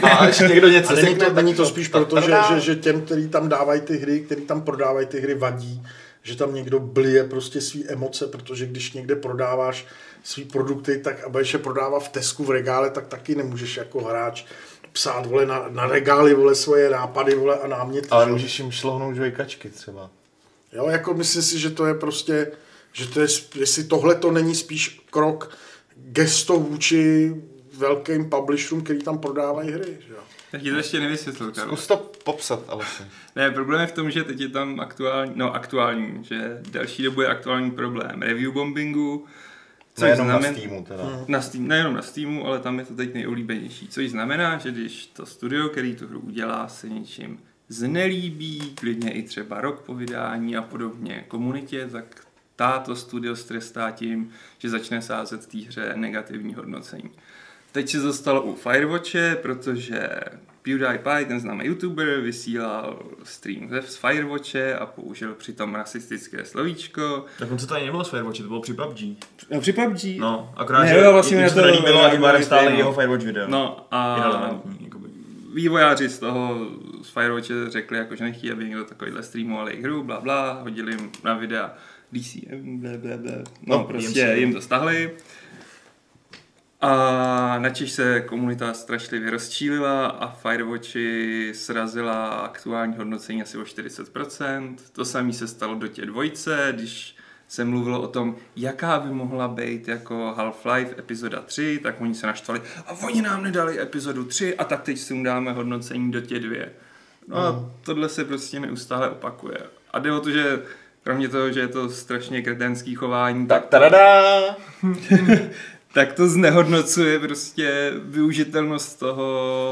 a ještě někdo něco řekne. Není to spíš proto, že těm, který tam dávají ty hry, který tam prodávají ty hry, vadí, že tam někdo blije prostě svý emoce, protože když někde prodáváš svý produkty, tak aby je prodává v Tesku v regále, tak taky nemůžeš jako hráč psát, vole, na regály, vole, svoje nápady, vole, a náměty. Ale můžeš jim šlohnout žvejkačky třeba. Jo, jako myslím si, že to je prostě, že to je, jestli tohle to není spíš krok gesto vůči velkým publisherům, který tam prodávají hry, že jo. Tak ti to ještě nevysvětlil, Karol. Zkus to popsat, ale ne, problém je v tom, že teď je tam aktuální, že další dobu je aktuální problém review bombingu, což znamená... na Steamu teda. Na Steam, nejenom na Steamu, ale tam je to teď nejoblíbenější, což znamená, že když to studio, který tu hru udělá, se něčím znelíbí, klidně i třeba rok po vydání a podobně komunitě, tak táto studio strestá tím, že začne sázet té hře negativní hodnocení. Teď se dostalo u Firewatche, protože PewDiePie, ten známý youtuber, vysílal stream z Firewatche a použil přitom rasistické slovíčko. Tak on se to ani nebylo z Firewatche, to bylo při PUBG. No, při PUBG? No, akorát, ne, že vlastně se to líbilo a Ibarem stále jeho Firewatch video. No a vývojáři z toho z Firewatche řekli, jako, že nechtějí, aby někdo takovýhle streamoval jejich hru, blablabla, hodili jim na videa DCM, blablabla, no prostě jim to stahli. A načež se komunita strašlivě rozčílila a Firewatchi srazila aktuální hodnocení asi o 40%. To samé se stalo Dotě dvojce, když se mluvilo o tom, jaká by mohla být jako Half-Life epizoda 3, tak oni se naštvali a oni nám nedali epizodu 3 a tak teď si dáme hodnocení Dotě 2. No a tohle se prostě neustále opakuje. A jde o to, že kromě toho, že je to strašně kretenský chování, tak tadadá! Tak to znehodnocuje prostě využitelnost toho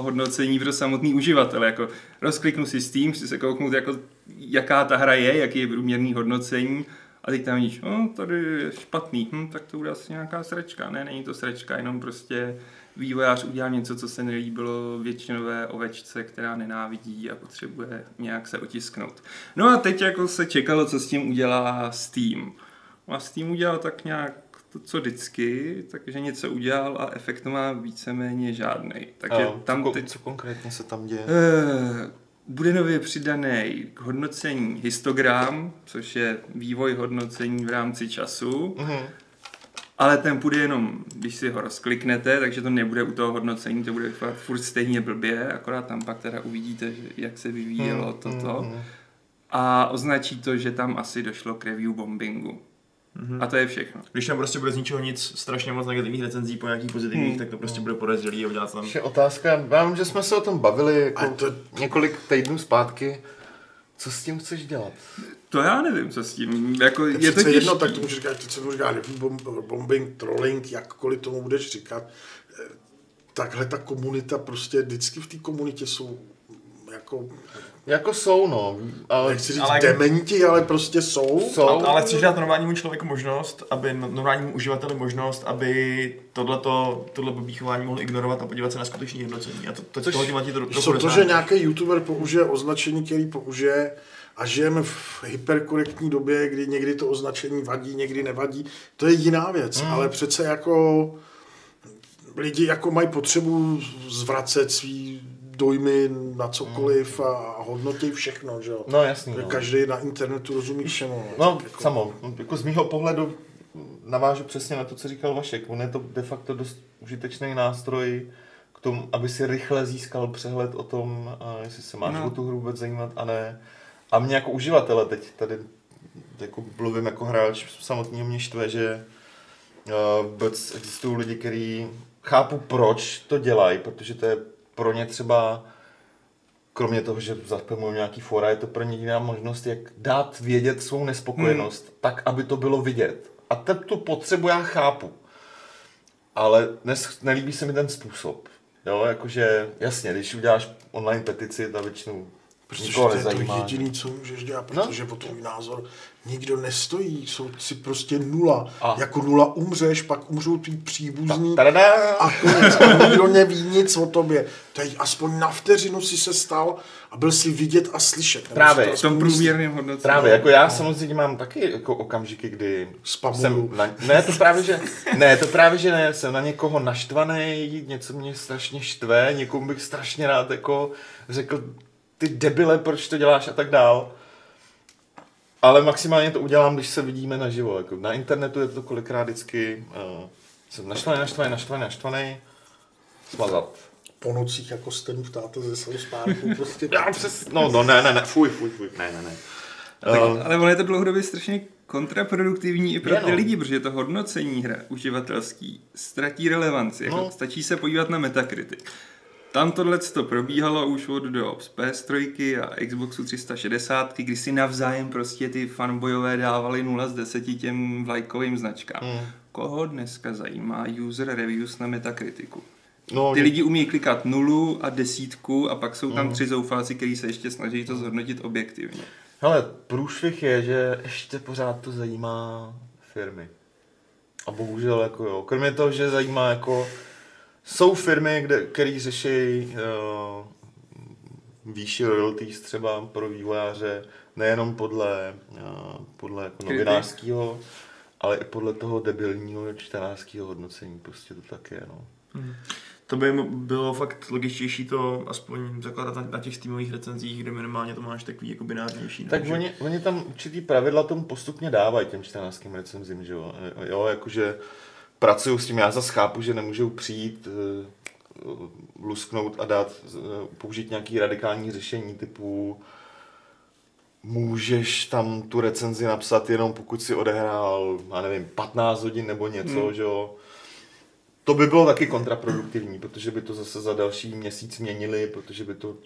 hodnocení pro samotný uživatel. Jako rozkliknu si Steam, chci se kouknout, jako, jaká ta hra je, jaký je průměrný hodnocení a teď tam vidíš, tady je špatný, tak to bude asi nějaká sračka. Ne, není to sračka, jenom prostě vývojář udělal něco, co se nelíbilo většinové ovečce, která nenávidí a potřebuje nějak se otisknout. No a teď jako se čekalo, co s tím udělá Steam. A Steam udělal tak nějak co vždycky, takže něco udělal a efekt má víceméně žádnej. Takže tam co konkrétně se tam děje? Bude nově přidaný k hodnocení histogram, což je vývoj hodnocení v rámci času, ale ten půjde jenom, když si ho rozkliknete, takže to nebude u toho hodnocení, to bude furt stejně blbě, akorát tam pak teda uvidíte, jak se vyvíjelo toto. A označí to, že tam asi došlo k review bombingu. A to je všechno. Když tam prostě bude z ničeho nic strašně moc negativních recenzí po nějakých pozitivních, tak to prostě bude podezřelý a udělat tam. Ještě otázka, já vím, že jsme se o tom bavili jako to... několik týdnů zpátky. Co s tím chceš dělat? To já nevím, co s tím. Jako, je to jedno, tak to můžu říkat, co můžu říkat, bombing, trolling, jakkoliv tomu budeš říkat. Takhle ta komunita prostě, vždycky v té komunitě jsou jako jsou, no. Nechci říct dementi, ale prostě jsou. Ale chceš dát normálnímu člověku možnost, aby normálnímu uživateli možnost, aby tohle blbý chování mohl ignorovat a podívat se na skutečné hodnocení. A to, že nějaký youtuber použije označení, který použije, a žijeme v hyperkorektní době, kdy někdy to označení vadí, někdy nevadí, to je jiná věc, ale přece jako lidi jako mají potřebu zvracet svý dojmy na cokoliv a hodnotí všechno, že jo? No jasný. No. Každý na internetu rozumí všemu. No jako... samo, jako z mýho pohledu navážu přesně na to, co říkal Vašek. On je to de facto dost užitečný nástroj k tomu, aby si rychle získal přehled o tom, jestli se máš o tu hru vůbec zajímat a ne. A mě jako uživatele teď tady jako mluvím jako hráč samotného, mě štve, že vůbec existují lidi, kteří chápu, proč to dělají, protože to je pro ně třeba, kromě toho, že zapevnuju nějaký fóra, je to pro ně jiná možnost, jak dát vědět svou nespokojenost, tak, aby to bylo vidět. A tu potřebu já chápu. Ale nelíbí se mi ten způsob. Jo, jakože, jasně, když uděláš online petici, ta většinou Protože to je to jediné, co můžeš dělat, protože po tvůj názor nikdo nestojí, jsou si prostě nula. A. Jako nula umřeš, pak umřou tvý příbuzní a konec, nikdo neví nic o tobě. Teď aspoň na vteřinu si se stal a byl si vidět a slyšet. Právě, v tom průměrném hodnocení. Právě, jako já samozřejmě mám taky jako okamžiky, kdy spamuju. Ne, to právě že ne, jsem na někoho naštvaný, něco mě strašně štve, někomu bych strašně rád jako řekl, ty debile, proč to děláš a tak dál. Ale maximálně to udělám, když se vidíme naživo. Jako na internetu je to kolikrát vždycky. Jsem naštvaný, smazat. Po nocích jako stejný ptáte ze svého spánku. Prostě... Ne. Tak, ale ono je to dlouhodobě strašně kontraproduktivní i pro ty lidi, protože to hodnocení hra uživatelský ztratí relevanci. No. Jako stačí se podívat na Metacritic. Tam tohle to probíhalo už od dob z PS3 a Xboxu 360, kdy si navzájem prostě ty fanbojové dávali 0 z 10 těm vlajkovým značkám. Koho dneska zajímá user reviews na Metacriticu? No, ty lidi umí klikat 0 a 10 a pak jsou tam 3 zoufalci, kteří se ještě snaží to zhodnotit objektivně. Hele, průšvih je, že ještě pořád to zajímá firmy. A bohužel jako jo, kromě toho, že zajímá jako... Jsou firmy, které řeší výši royalties třeba pro vývojáře, nejenom podle jako novinářského, ale i podle toho debilního čtenářského hodnocení. Prostě to tak je. No. To by bylo fakt logičtější to aspoň zakládat na těch Steamových recenzích, kde minimálně to máš takový jako binárnější. Tak takže... oni tam určitý pravidla tomu postupně dávají těm čtenářským recenzím, že jo? Jo, jakože... Pracuju s tím, já zase chápu, že nemůžou přijít, lusknout a použít nějaký radikální řešení typu můžeš tam tu recenzi napsat jenom pokud si odehrál, já nevím, 15 hodin nebo něco, že jo. To by bylo taky kontraproduktivní, protože by to zase za další měsíc měnili, protože by to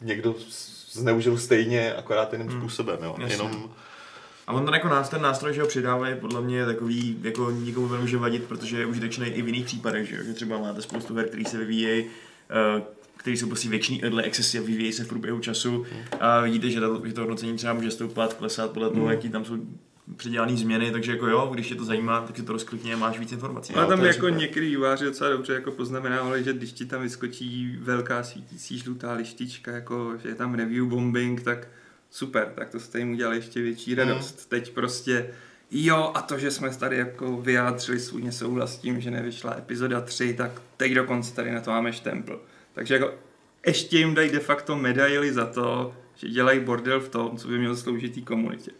někdo zneužil stejně, akorát jiným způsobem, jo. Jenom... A on jako ten nástroj, že ho přidávají, podle mě je takový, jako nikomu nemůže vadit, protože je užitečný i v jiných případech, že třeba máte spoustu her, který se vyvíjejí, který jsou prostě věčný edle excesy a vyvíjejí se v průběhu času a vidíte, že to hodnocení třeba může stoupat, klesat podle toho, jaký tam jsou předělané změny, takže jako jo, když tě to zajímá, tak si to rozklikně a máš víc informací. Ale tam jako některý vývojáři docela dobře jako poznamenávali, že když ti tam vyskočí velká svítící žlutá lištička, jako že je tam review bombing, tak super, tak to jste jim udělali ještě větší radost. Teď prostě, jo, a to, že jsme tady jako vyjádřili svůj nesouhlas s tím, že nevyšla epizoda 3, tak teď dokonce tady na to máme štempl. Takže jako ještě jim dají de facto medaily za to, že dělají bordel v tom, co by mělo sloužit té komunitě.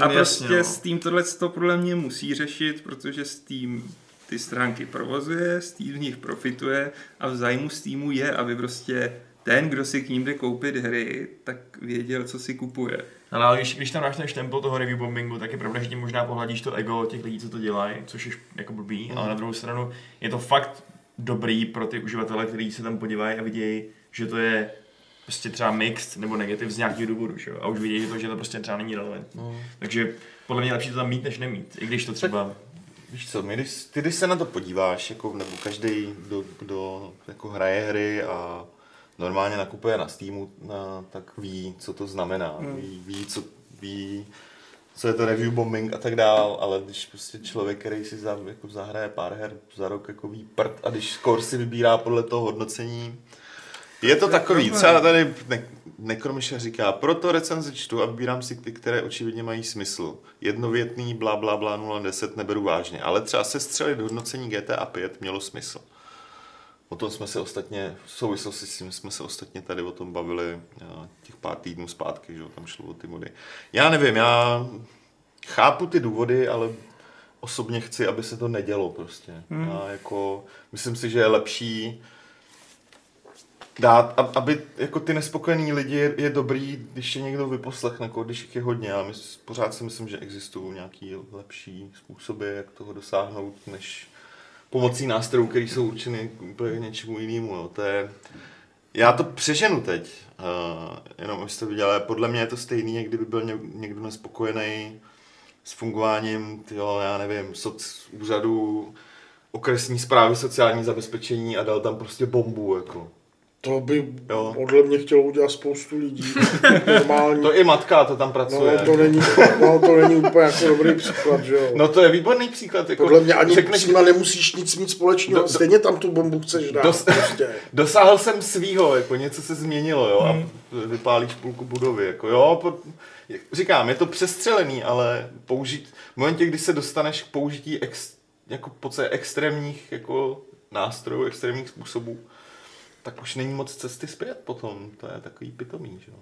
A prostě jasně, Steam tohleto podle mě musí řešit, protože Steam ty stránky provozuje, Steam z nich profituje a v zájmu Steamu je, aby prostě ten, kdo si k ním jde koupit hry, tak věděl, co si kupuje. No, ale když tam máš ten štempel toho review bombingu, tak je pravda, že tím možná pohladíš to ego těch lidí, co to dělají, což je jako blbý, ale na druhou stranu je to fakt dobrý pro ty uživatele, kteří se tam podívají a vidějí, že to je prostě třeba mixed nebo negativ z nějakého důvodu, že? A už vidějí, že to prostě třeba není relevantní. Takže podle mě je lepší to tam mít, než nemít, i když to třeba... Tak, víš co, když se na to podíváš, jako, nebo každý, kdo jako hraje hry a normálně nakupuje na Steamu, tak ví, co to znamená, ví, co je to review bombing a tak dál, ale když prostě člověk, který si jako zahraje pár her za rok, jako ví prd, a když skor si vybírá podle toho hodnocení, je to takový, třeba tady Nekromiša říká, proto recenze čtu a vybírám si ty, které očividně mají smysl. Jednovětný bla bla bla 010 neberu vážně, ale třeba se střelit do hodnocení GTA 5 mělo smysl. O tom jsme se ostatně, v souvislosti s tím jsme se ostatně tady o tom bavili těch pár týdnů zpátky, že tam šlo o ty mody. Já nevím, já chápu ty důvody, ale osobně chci, aby se to nedělo prostě. Já jako, myslím si, že je lepší dát, aby jako ty nespokojený lidi je dobrý, když je někdo vyposlechne, když jich je hodně, ale pořád si myslím, že existují nějaký lepší způsoby, jak toho dosáhnout, než pomocí nástrojů, které jsou určeny úplně něčemu jinému. Jo. To je... Já to přeženu teď, jenom abyste to viděli, podle mě je to stejný, jak kdyby byl někdo nespokojený s fungováním, já nevím, úřadu, okresní správy sociální zabezpečení a dal tam prostě bombu. Jako. To by podle mě chtělo udělat spoustu lidí. Normální. To i matka, to tam pracuje. No, to není úplně jako dobrý příklad, že jo. No to je výborný příklad. Jako podle mě ani řekneš, s nima nemusíš nic mít společného, stejně tam tu bombu chceš dát. Prostě. Dosáhl jsem svýho, jako něco se změnilo, jo, a vypálíš půlku budovy, jako jo. Říkám, je to přestřelený, ale v momentě, kdy se dostaneš k použití jako podstatě extrémních jako nástrojů, extrémních způsobů, tak už není moc cesty zpět potom, to je takový pitomý, že jo.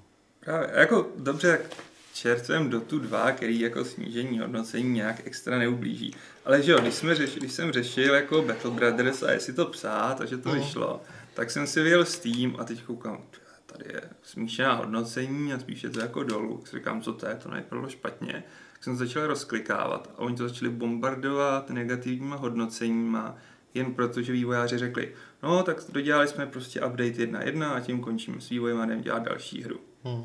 Právě, jako dobře, tak čertujem Dotu 2, který jako snížení hodnocení nějak extra neublíží. Ale že jo, když jsem řešil jako Battle Brothers a jestli to psát a že to vyšlo, tak jsem si vyjel Steam a teď koukám, tady je smíšená hodnocení a spíš je to jako dolů. Říkám, co to nevypadlo špatně. Tak jsem to začal rozklikávat a oni to začali bombardovat negativníma hodnoceníma, jen proto, že vývojáři řekli, no tak dodělali jsme prostě update 1.1 a tím končíme s vývojem a jdeme dělat další hru.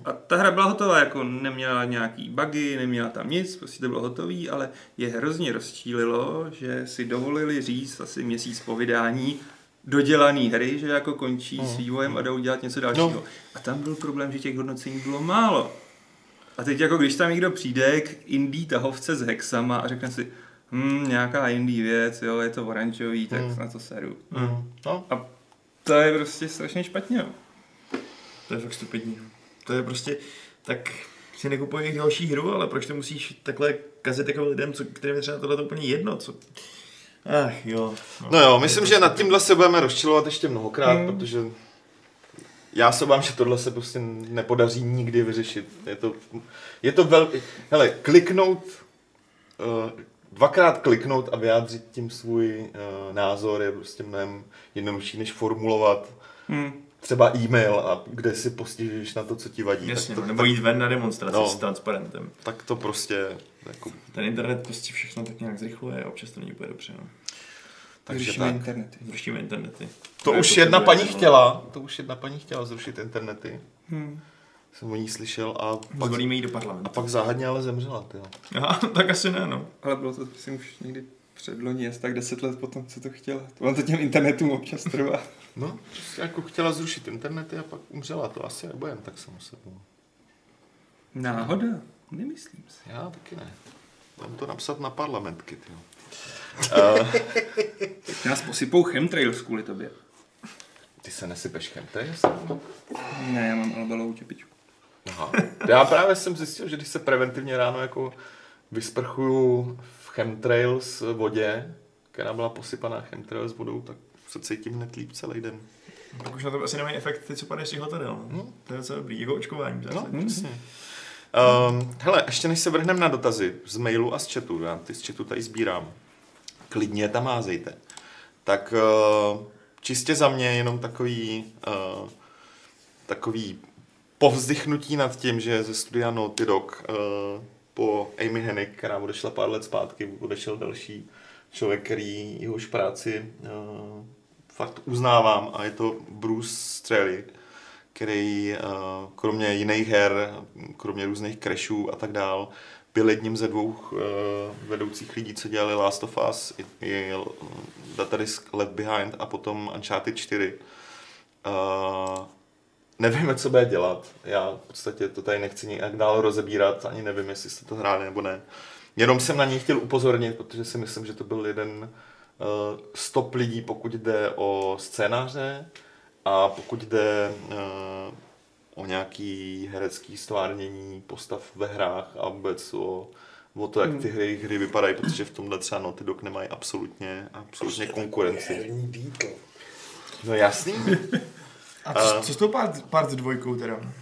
A ta hra byla hotová, jako neměla nějaký bugy, neměla tam nic, prostě to bylo hotový, ale je hrozně rozčílilo, že si dovolili říct asi měsíc po vydání dodělaný hry, že jako končí s vývojem a jdou dělat něco dalšího. No. A tam byl problém, že těch hodnocení bylo málo. A teď jako když tam někdo přijde k indie tahovce s hexama a řekne si, nějaká indie věc, jo, je to oranžový, tak na to seru. No. A to je prostě strašně špatně. Jo. To je fakt stupidní. To je prostě, tak si nekupuji další hru, ale proč to musíš takhle kazit jako lidem, kterým je třeba tohle úplně jedno, co... Ach jo. No, myslím, že nad tímhle se budeme rozčilovat ještě mnohokrát, protože já se obávám, že tohle se prostě nepodaří nikdy vyřešit. Je to velmi... Hele, kliknout... Dvakrát kliknout a vyjádřit tím svůj názor je prostě mnohem jednodušší, než formulovat třeba e-mail, a kde si postižíš na to, co ti vadí. Jasně, nebo jít ven na demonstraci s transparentem. Tak to prostě... Jako... Ten internet prostě všechno tak nějak zrychluje, občas to není úplně dobře. No. Zrušíme internety. To už jedna paní chtěla zrušit internety. Jsem o ní slyšel a pak zvolíme jí do parlamentu. A pak záhadně ale zemřela, tyjo. Aha, tak asi ne, no. Ale bylo to, myslím, už někdy předloni, tak 10 let potom, co to chtěla. To vám to těm internetům občas trvá. No, jako chtěla zrušit internety a pak umřela, to asi nebo jen tak samo sebou. Náhoda? Nemyslím si. Já taky ne. Mám to napsat na parlamentky, tyjo. Nás posypou chemtrails kvůli tobě. Ty se nesypeš chemtrails? Ne, já mám albalovou čepičku. Aha. Já právě jsem zjistil, že když se preventivně ráno jako vysprchuju v chemtrails vodě, která byla posypaná chemtrails vodou, tak se cítím hned líp celý den. Tak už na to asi nemají efekt ty, co padají z těch hotelů. To je docela dobrý, jako očkování. Hele, ještě než se vrhneme na dotazy z mailu a z chatu, já ty z chatu tady sbírám, klidně tam házejte, tak čistě za mě jenom takový povzdychnutí nad tím, že ze studia Naughty Dog po Amy Hennig, která odešla pár let zpátky, odešel další člověk, který jehož práci fakt uznávám, a je to Bruce Straley, který kromě jiných her, kromě různých crashů a tak dál, byl jedním ze dvou vedoucích lidí, co dělali Last of Us, i datadisk Left Behind a potom Uncharted 4. Nevíme, co bude dělat. Já v podstatě to tady nechci nějak dál rozebírat, ani nevím, jestli jste to hráli nebo ne. Jenom jsem na něj chtěl upozornit, protože si myslím, že to byl jeden z top lidí, pokud jde o scénáře a pokud jde o nějaký herecký stvárnění postav ve hrách a vůbec o to, jak ty hry vypadají, protože v tomhle třeba Naughty Dog nemají absolutně konkurenci. No jasný. A co s tou part dvojkou teda?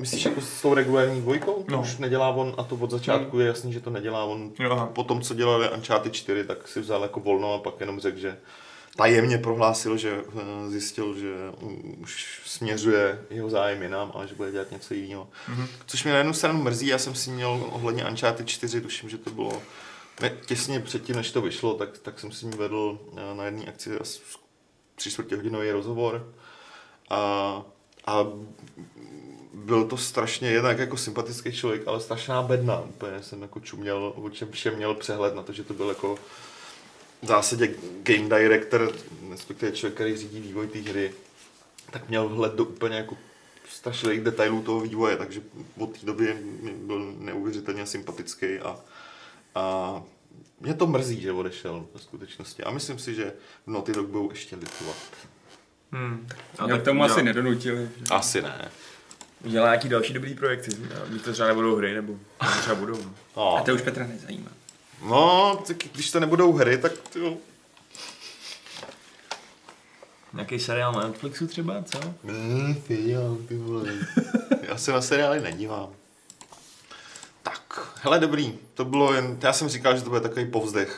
Myslíš jako s tou regulární dvojkou? No. Už nedělá on, a to od začátku je jasný, že to nedělá on. Po tom, co dělali Uncharted 4, tak si vzal jako volno a pak jenom řekl, že tajemně prohlásil, že zjistil, že už směřuje jeho zájem jinam, ale že bude dělat něco jiného. Což mě na jednu stranu mrzí, já jsem si měl ohledně Uncharted 4, tuším, že to bylo těsně předtím, než to vyšlo, tak jsem si ní vedl na jedné akci 3/4hodinový rozhovor. A byl to strašně jednak jako sympatický člověk, ale strašná bedna. Úplně jsem jako čuměl, o čem všem měl přehled, na to, že to byl jako v zásadě game director, respektive člověk, který řídí vývoj té hry, tak měl vhled do úplně jako strašlivých detailů toho vývoje, takže od té doby byl neuvěřitelně sympatický a mě to mrzí, že odešel ve skutečnosti a myslím si, že v Naughty Dog budou ještě litovat. A tak tomu asi nedonutili. Asi ne. Udělá nějaký další dobrý projekty, když to třeba nebudou hry, nebo třeba budou. A to už Petra nezajímá. No, tak když to nebudou hry, tak jo. Nějaký seriál na Netflixu třeba, co? Ty vole. Já se na seriály nedívám. Tak, hele dobrý, to bylo jen, já jsem říkal, že to bude takový povzdech.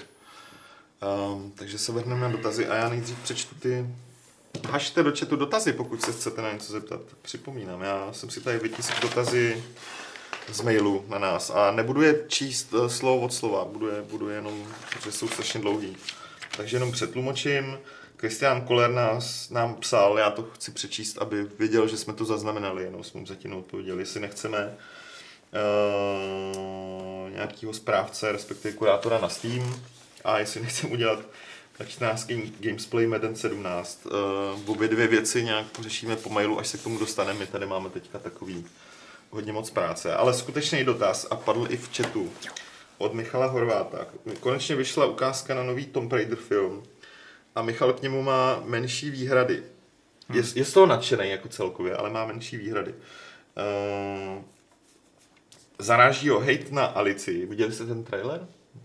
Takže se vrhneme na dotazy a já nejdřív přečtu ty... Hažte do chatu dotazy, pokud se chcete na něco zeptat. Připomínám, já jsem si tady vytiskl dotazy z mailu na nás a nebudu je číst slovo od slova, budu jenom, protože jsou strašně dlouhý. Takže jenom přetlumočím. Kristián Koller nám psal, já to chci přečíst, aby věděl, že jsme to zaznamenali, jenom jsme mu zatím odpověděli, jestli nechceme nějakého správce, respektive kurátora na Steam a jestli nechceme udělat 14. Gamesplay Madden 17. Obě dvě věci nějak pořešíme po mailu, až se k tomu dostaneme, my tady máme teďka takový hodně moc práce. Ale skutečný dotaz a padl i v chatu od Michala Horváta. Konečně vyšla ukázka na nový Tomb Raider film a Michal k němu má menší výhrady. Je z toho nadšený jako celkově, ale má menší výhrady. Zaráží ho hejt na Alici. Viděli jste ten trailer?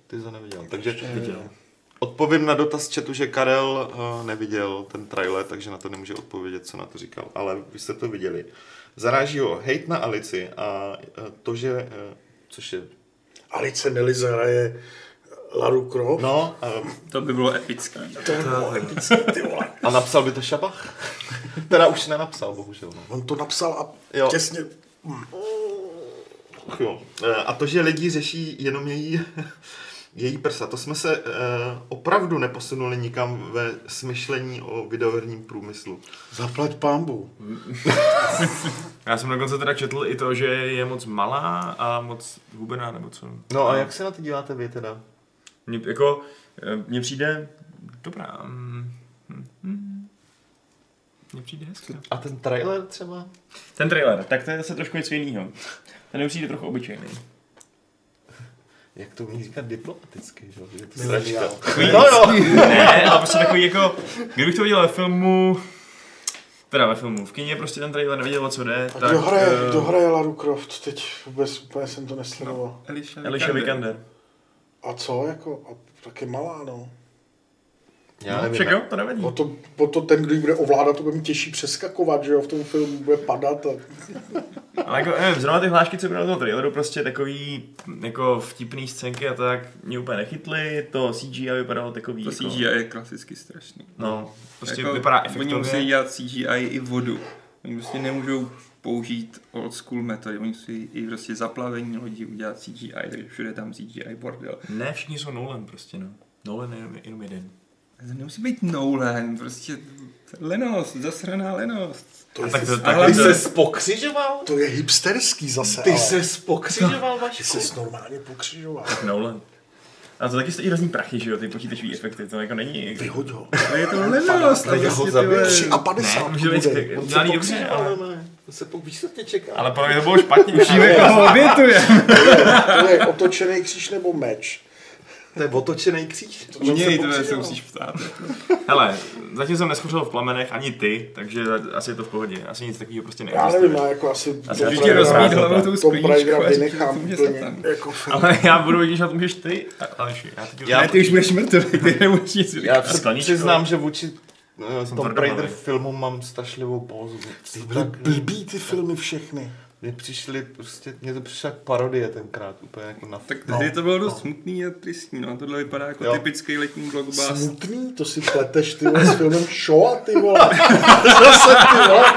Ty to neviděl. Takže viděl. Odpovím na dotaz chatu, že Karel neviděl ten trailer, takže na to nemůže odpovědět, co na to říkal, ale vy jste to viděli. Zaráží ho hejt na Alici a to, že... což je... Alice Nelly zahraje Laru Croft? No. To by bylo epické. To by bylo epické, ty vole. A napsal by to Šabach? Teda už nenapsal, bohužel. No. On to napsal a jo. Těsně... Jo. A to, že lidi řeší jenom její prsa, to jsme se opravdu neposunuli nikam ve smyšlení o videoherním průmyslu. Zaplať pambu. Já jsem dokonce teda četl i to, že je moc malá a moc hubená, nebo co. No a jak se na to díváte vy teda? Mně přijde dobrá. Mně přijde hezká. A ten trailer třeba? Ten trailer, tak to je zase trošku něco jiného. Ten mi přijde trochu obyčejný. Jak to umí říkat diplomaticky, že to strašně. Ne, ale prostě takový jako, kdybych to viděl ve filmu, v kině prostě ten trailer nevěděl, co jde, tak... Kdo hraje Laru Croft, teď vůbec úplně jsem to nesledoval. No, Alicia Vikander. A co, jako, taky malá, no. Já nevím. Však jo, to nevadí. Potom ten, kdo bude ovládat, to bude mi těžší přeskakovat, že jo, v tom filmu bude padat a... Ale jako, nevím, zrovna ty hlášky, co byly na toho traileru, prostě takový jako vtipný scénky a tak, mě úplně nechytly, to CGI vypadalo takový... To CGI je klasicky strašný. No, prostě jako vypadá efektově. Oni musí dělat CGI i vodu, oni prostě nemůžou použít old school metody, oni musí i prostě zaplavení lodí udělat CGI, takže všude tam CGI bordel. Ne, všichni jsou Nolan prostě, no. Nolan je jenom jeden. To nemusí být Nolan, prostě lenost, zasraná lenost. To se spokřižoval? To je hipsterský zase. Ty se spokřižoval, Vašku? Ty se normálně pokřižoval. Tak Nolan. A to taky stojí hrozný prachy, že jo, ty počítačové efekty, to jako není. Vyhoď ho. To je to lenost. Ale ho zabije 53. Může být udělaný dobře, ale... To se po výsledně čeká. Ale pro mě to bylo špatně. Už jíme koho obětujeme. To je otočený kříž nebo meč. To je otočený kříž. Uměj, to se musíš ptát. Hele, zatím jsem neschořil v plamenech, ani ty, takže asi je to v pohodě. Asi nic takového prostě neexistuje. Já nevím, já jako asi určitě rozmít hlavou tou sklíčku, až nechám úplně jako film. Ale já budu vidět, že to můžeš ty, Aleši. Ty už budeš mrtvý, ty nemůžeš nic říkat. Já si znám, že vůči Tomb Raider filmu mám strašlivou pózu. Blbý ty filmy všechny. Mně to přišla jak parodie tenkrát, úplně jako na... Tak tady to bylo dost smutný a tristní, no a tohle vypadá jako typický letní blockbuster. Smutný? To si pleteš, ty vole, s filmem Shoah, ty vole. Zase, ty vole.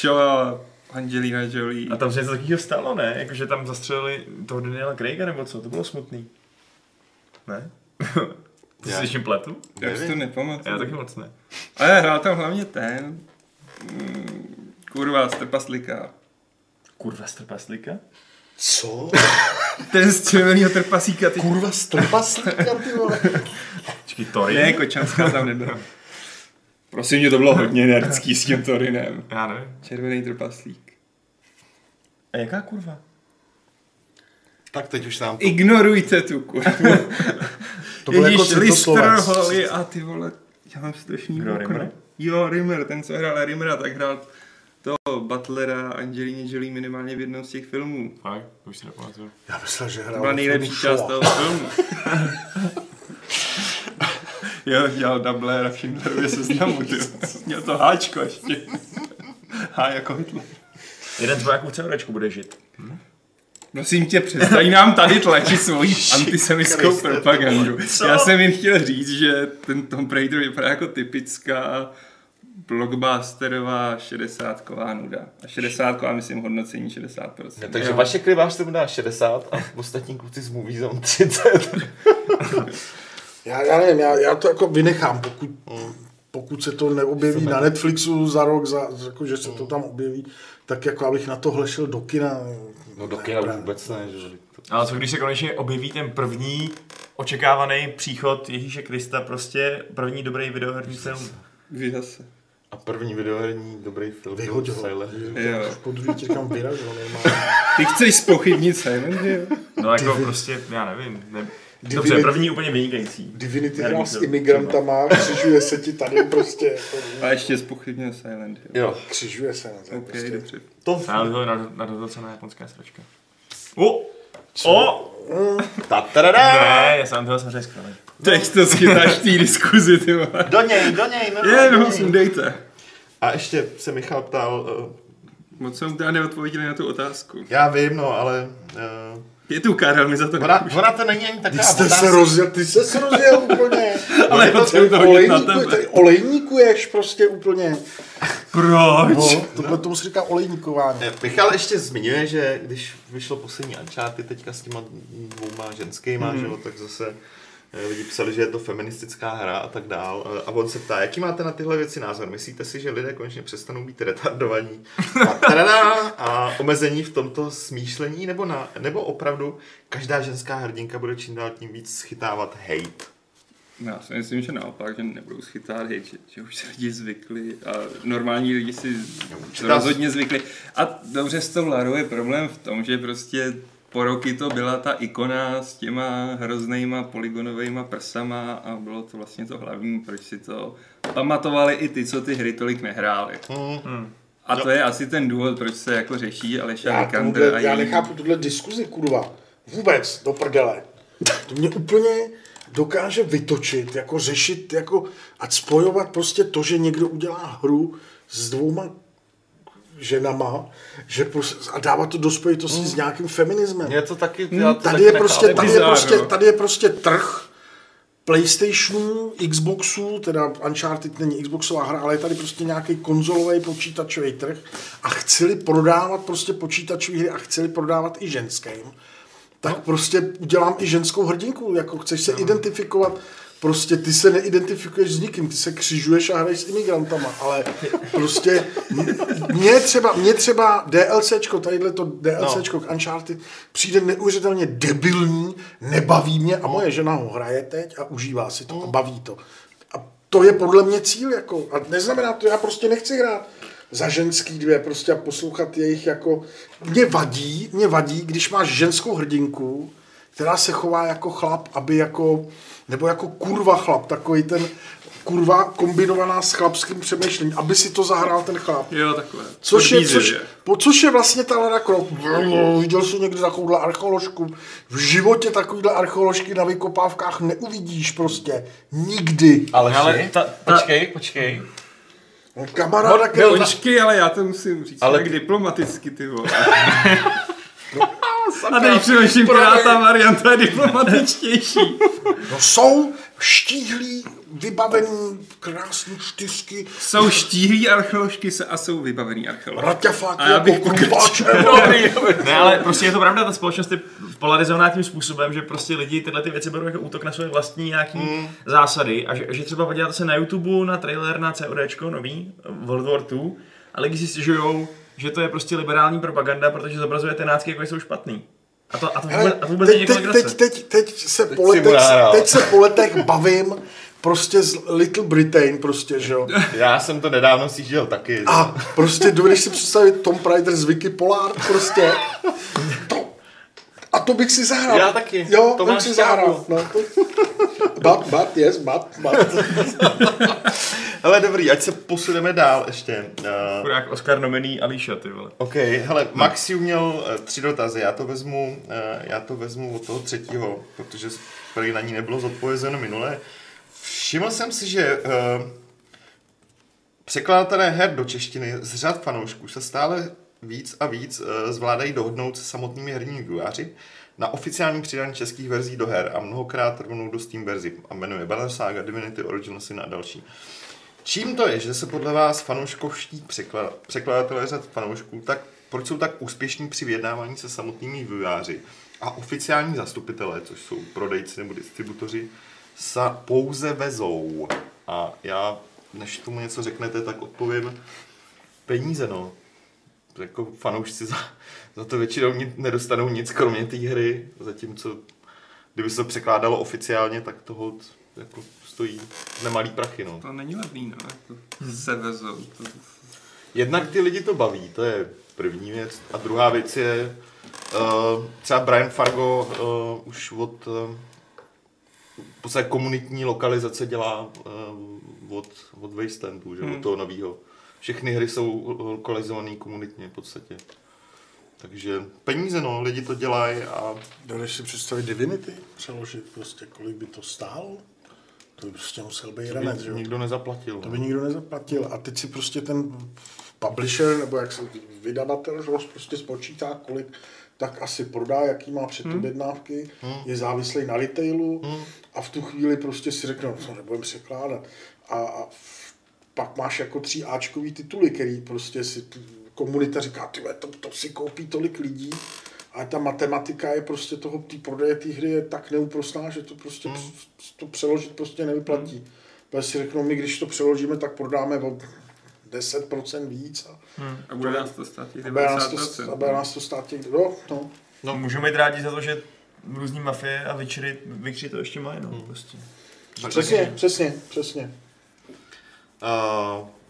Shoah, Angelina Jolie. A tam se něco takového stalo, ne? Jakože tam zastřelili toho Daniela Craiga nebo co? To bylo smutný. Ne? Ty jsi slyším pletu? Já si to nepamatuju. Já taky moc ne. Ale hrál tam hlavně ten... Kurva, strpaslika. Kurva, strpaslika? Co? Ten z červeného trpasíka. Ty... Kurva, strpaslika, ty vole. Počkej, Torin? Ne, Kočanská tam nebyla. Prosím mě, to bylo hodně nerdský s tím Torinem. Já nevím. Červený trpaslík. A jaká kurva? Tak teď už nám to... Ignorujte tu kurvu. To byl jako Listr, holy a ty vole, já mám strašný mokro. Jo, Rimmer, ten co hrál Rimmera, tak hrál toho Butlera, Angelina Jolie minimálně v jednom z těch filmů. Fakt? To už si nepamatuju. Já myslel, že hrál. To byla nejlepší část toho filmu. Jo, dělal Dublera v Schindlerově seznamu, měl to háčko ještě. Há jako Hitler. Jeden z vojáků v CVčku bude žít. Hm? Prosím tě, přestaň nám tady tlačit svoji antisemitskou propagandu. Já jsem jim chtěl říct, že ten Tomb Raider vypadá jako typická blockbusterová 60ková nuda. A 60ková, myslím, hodnocení 60%. No, takže jo. Vaše klivář tomu dá 60 a ostatní kluci z Movie Zone 30. Já nevím, já to jako vynechám, pokud se to neobjeví na Netflixu za rok, jako, že se to tam objeví, tak jako abych na tohle šel do kina. No do kina vůbec ne. Ale co když se konečně objeví ten první očekávaný příchod Ježíše Krista, prostě první dobrý videoherní film. Vyhodil se. A první videoherní dobrý film. Vyhodil. Po druhý tě kam vyražil. Ty chceš zpochybnit Silent Hill? No jako prostě, já nevím, Dobře, první úplně vynikající. Divinity hrá s imigrantama, křižuje se ti tady prostě. A ještě zpochybnil Silent Hill. Jo. Křižuje se na okay, prostě. Dobře. To Silent Hill je nadhodnocená japonská sračka. Ne, Silent Hill samozřejmě skvělý. Teď to schytáš v té diskuzi, ty vole. Do něj. Dejte. A ještě se Michal ptal... Moc jsem teda neodpověděli na tu otázku. Já vím, no, ale... Je tu Karel, mi za to nepůjde. Ona to není ani taková otázka. Ty jste se rozjel úplně. Ale potřebuji to hodit na tebe. Tady olejníkuješ prostě úplně. Proč? No, tomu se říká olejníkování. Michal ještě zmiňuje, že když vyšlo poslední Uncharted teďka s těma dvouma ženskýma, že jo, tak zase lidi psali, že je to feministická hra a tak dál. A on se ptá, jaký máte na tyhle věci názor? Myslíte si, že lidé konečně přestanou být retardovaní a omezení v tomto smýšlení? Nebo opravdu každá ženská hrdinka bude čím dál tím víc schytávat hejt? Já si myslím, že naopak, že nebudou schytávat hejt, že už se lidi zvykli a normální lidi si rozhodně zvykli. A dobře, s tou Larou je problém v tom, že prostě... Po roky to byla ta ikona s těma hroznýma polygonovejma prsama a bylo to vlastně to hlavní, proč si to pamatovali i ty, co ty hry tolik nehráli. A to je asi ten důvod, proč se jako řeší Aleša Vikander a její... Já nechápu tuhle diskuzi, kurva. Vůbec, do prdele. To mě úplně dokáže vytočit, jako řešit, jako a spojovat prostě to, že někdo udělá hru s dvouma ženama, že a dávat to do spojitosti s nějakým feminismem. Je to taky, tady je prostě trh PlayStationů, Xboxů, teda Uncharted není Xboxová hra, ale je tady prostě nějaký konzolový počítačový trh a chceli prodávat prostě počítačové hry a chceli prodávat i ženským. Tak prostě udělám i ženskou hrdinku, jako chceš se identifikovat. Prostě ty se neidentifikuješ s nikým, ty se křižuješ a hraješ s imigrantama, ale prostě mě třeba DLCčko, tadyhleto DLCčko k Uncharted přijde neuvěřitelně debilní, nebaví mě a moje žena ho hraje teď a užívá si to a baví to. A to je podle mě cíl, jako, a neznamená to, já prostě nechci hrát za ženský dvě prostě a poslouchat jejich, jako, mě vadí, když máš ženskou hrdinku, která se chová jako chlap, aby jako, nebo jako kurva chlap, takový ten kurva kombinovaná s chlapským přemýšlením, aby si to zahrál ten chlap. Jo, takové. Což je vlastně ta Lara Croft. Viděl jsi někdy takovouhle archeoložku. V životě takovýhle archeoložky na vykopávkách neuvidíš prostě. Nikdy. Ale počkej. Kamaráda, počkej, ale já to musím říct. Ale tak diplomaticky, ty vole. A teď přemýšlím, která ta varianta je diplomatičtější. No jsou štíhlí, vybavení, krásný čtyřky. Jsou štíhlí archeoložky a jsou vybavený archeoložky. Raťafáky jako krumpáč. Ne, ale prostě je to pravda, ta společnost je polarizovaná tím způsobem, že prostě lidi tyhle ty věci berou jako útok na své vlastní nějaký zásady. A že třeba podíváte se na YouTube, na trailer, na CODčko nový, World War 2, ale když si stěžujou, že to je prostě liberální propaganda, protože zobrazuje tenácky, jako jsou špatný. A to vůbec není kongrace. Teď se po letech bavím prostě z Little Britain, prostě, že jo. Já jsem to nedávno sjížděl taky. A prostě dovedeš si představit Tomb Raider z Vicky Pollard, prostě. A to bych si zahrál. Já taky. Jo, to bych si zahrál. No. Bat. Hele, dobrý, ať se posuneme dál ještě. Chudák Oscar nominovaný Alíša, ty vole. OK, hele, Maxiu měl 3 dotazy, já to vezmu od toho třetího, protože na ní nebylo zodpovězeno minule. Všiml jsem si, že překladatelé her do češtiny z řad fanoušků se stále víc a víc zvládají dohodnout se samotnými herními vývojáři na oficiální přidání českých verzí do her a mnohokrát rovnou do Steam verzí a jmenuje Banner Saga, Divinity, Original Sin a další. Čím to je, že se podle vás fanouškovští překladatelé řad fanoušků, tak proč jsou tak úspěšní při vyjednávání se samotnými vývojáři a oficiální zastupitelé, což jsou prodejci nebo distributoři, se pouze vezou? A já, než tomu něco řeknete, tak odpovím peníze, no. Jako fanoušci za to většinou nedostanou nic, kromě té hry, zatímco kdyby se to překládalo oficiálně, tak toho jako stojí nemalý prachy, no. To není levný, no, to se vezou. To... Jednak ty lidi to baví, to je první věc. A druhá věc je, třeba Brian Fargo už od v podstatě komunitní lokalizace dělá od Wastelandu, že? Od toho novýho. Všechny hry jsou lokalizované komunitně v podstatě. Takže peníze, no, lidi to dělají a... Jdeš si představit Divinity? Přeložit prostě, kolik by to stálo? To by prostě musel být ranec, že jo? Nikdo nezaplatil. To by nikdo nezaplatil. A teď si prostě ten publisher, nebo jak se vydavatel, prostě spočítá, kolik tak asi prodá, jaký má předobjednávky, je závislý na retailu a v tu chvíli prostě si řeknou, co nebudem překládat. A pak máš jako 3Ačkový tituly, který prostě si komunita říká, tyhle, to si koupí tolik lidí, a ta matematika je prostě toho, ty prodeje té hry je tak neúprostná, že to prostě to přeložit prostě nevyplatí. Protože si řeknou, my když to přeložíme, tak prodáme o 10% víc. A bude nás to stát těch 90%. A bude nás to stát těch, no. Můžeme jít rádi za to, že různý mafie a vykři to ještě mají, no. Prostě. Přesně.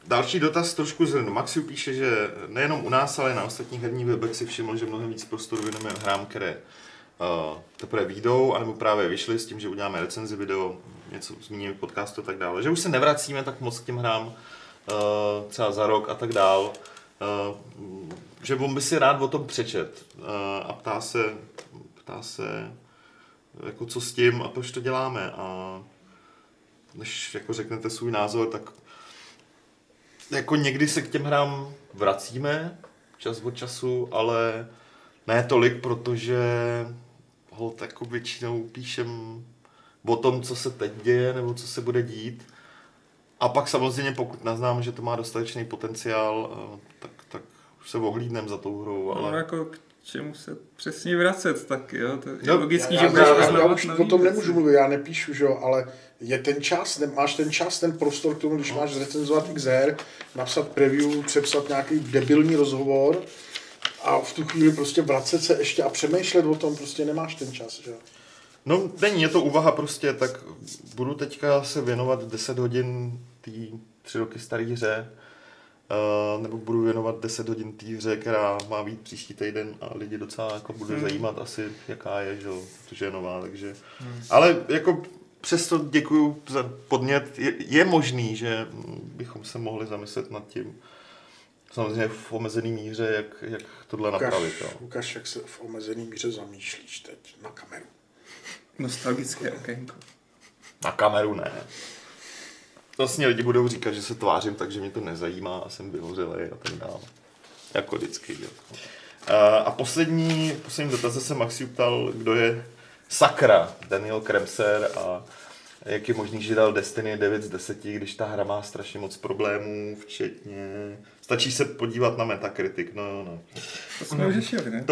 Další dotaz trošku zhrnu. Maxiu píše, že nejenom u nás, ale na ostatních herních webech si všiml, že mnohem víc prostoru věnujeme hrám, které teprve výjdou, anebo právě vyšly s tím, že uděláme recenzi, video, něco zmíníme, podcastu a tak dále. Že už se nevracíme tak moc k těm hrám, třeba za rok a tak dál. Že on by si rád o tom přečet a ptá se jako co s tím a proč to děláme. A než jako řeknete svůj názor, tak jako někdy se k těm hrám vracíme čas od času, ale ne tolik, protože holt jako většinou píšem o tom, co se teď děje nebo co se bude dít. A pak samozřejmě, pokud naznáme, že to má dostatečný potenciál, tak už se ohlídneme za tou hrou. Ale... No, jako k čemu se přesně vracet, tak jo, to je logický, že budeš poznovat nový. O tom nemůžu mluvit, já nepíšu, že jo, ale je ten čas, máš ten čas, ten prostor k tomu, když máš zrecenzovat XR, napsat preview, přepsat nějaký debilní rozhovor a v tu chvíli prostě vracet se ještě a přemýšlet o tom, prostě nemáš ten čas, že jo. No, není, je to úvaha prostě, tak budu teďka se věnovat 10 hodin té 3 roky staré hře, nebo budu věnovat 10 hodin té hře, která má být příští týden a lidi docela jako bude zajímat asi, jaká je, že, protože je nová, takže... Ale jako přesto děkuju za podnět, je možný, že bychom se mohli zamyslet nad tím, samozřejmě v omezený míře, jak tohle napravit. Jo. Ukaž, jak se v omezený míře zamýšlíš teď na kameru. Nostalgické okénko. Na kameru ne. Vlastně lidi budou říkat, že se tvářím, takže mě to nezajímá a jsem vyhořelej a tak dále. Jako vždycky. A poslední dotaz se Maxi ptal, kdo je sakra Daniel Kremser a jak je možný, že dal Destiny 9 z 10, když ta hra má strašně moc problémů, včetně... Stačí se podívat na Metacritic, no. To jsme vyřešili, ne?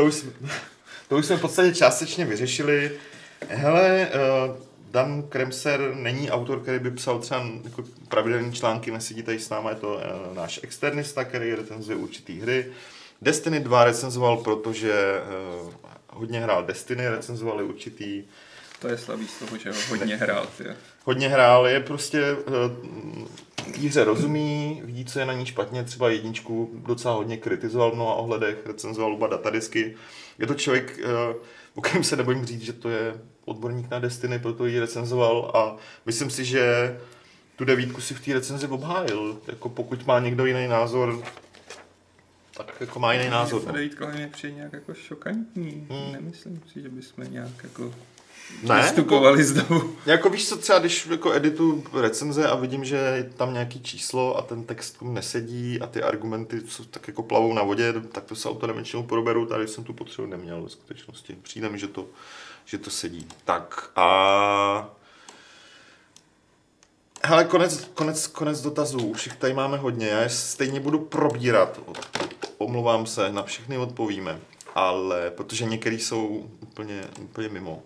To už jsme v podstatě částečně vyřešili. Hele, Dan Kremser není autor, který by psal třeba jako pravidelné články, nesedí tady s námi, je to náš externista, který recenzuje určitý hry. Destiny 2 recenzoval, protože hodně hrál Destiny, recenzovali určitý... To je slabý z toho, že hodně hrál. Tě. Hodně hrál, je prostě... hře rozumí, vidí, co je na ní špatně, třeba jedničku docela hodně kritizoval v mnoha ohledech, recenzoval oba datadisky. Je to člověk, o kterém se nebojím říct, že to je odborník na Destiny, proto ji recenzoval a myslím si, že tu devítku si v té recenzi obhájil. Jako pokud má někdo jiný názor, tak jako má jiný názor. Ta devítka mi přijde nějak jako šokantní, nemyslím si, že bychom nějak jako... vystupovali znovu. Jako víš co, třeba když jako editu recenze a vidím, že je tam nějaký číslo a ten text nesedí a ty argumenty jsou tak jako plavou na vodě, tak to se autonomičnou proberu, tady jsem tu potřebu neměl ve skutečnosti. Přijde mi, že to sedí. Tak a... Hele, konec dotazů, už jich tady máme hodně, já je stejně budu probírat, omlouvám se, na všechny odpovíme, ale protože některý jsou úplně mimo.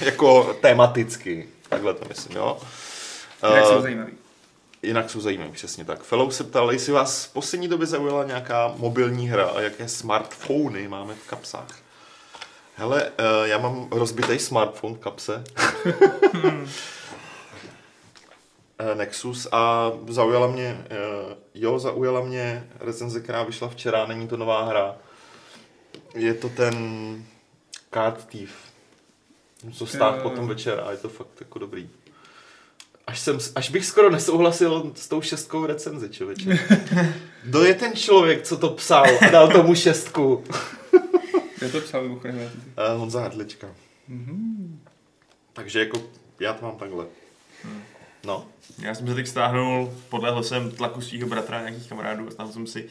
Jako tematicky, takhle to myslím, jo. Jinak jsou zajímavý. Jinak jsou zajímavý, přesně tak. Fellow se ptal, jestli vás v poslední době zaujala nějaká mobilní hra a jaké smartfony máme v kapsách. Hele, já mám rozbitej smartphone v kapse. Nexus a zaujala mě, zaujala mě recenze, která vyšla včera, není to nová hra. Je to ten Card Thief. Musím stát potom večer a je to fakt jako dobrý. Až bych skoro nesouhlasil s tou 6 recenzi, člověče. Kdo je ten člověk, co to psal a dal tomu 6? Kdo to psal, mimochodem? Honza Hadlička. Mm-hmm. Takže jako já to mám takhle. No. Já jsem se teď stáhnul, podlehl jsem tlaku svýho bratra a nějakých kamarádů a stáhl jsem si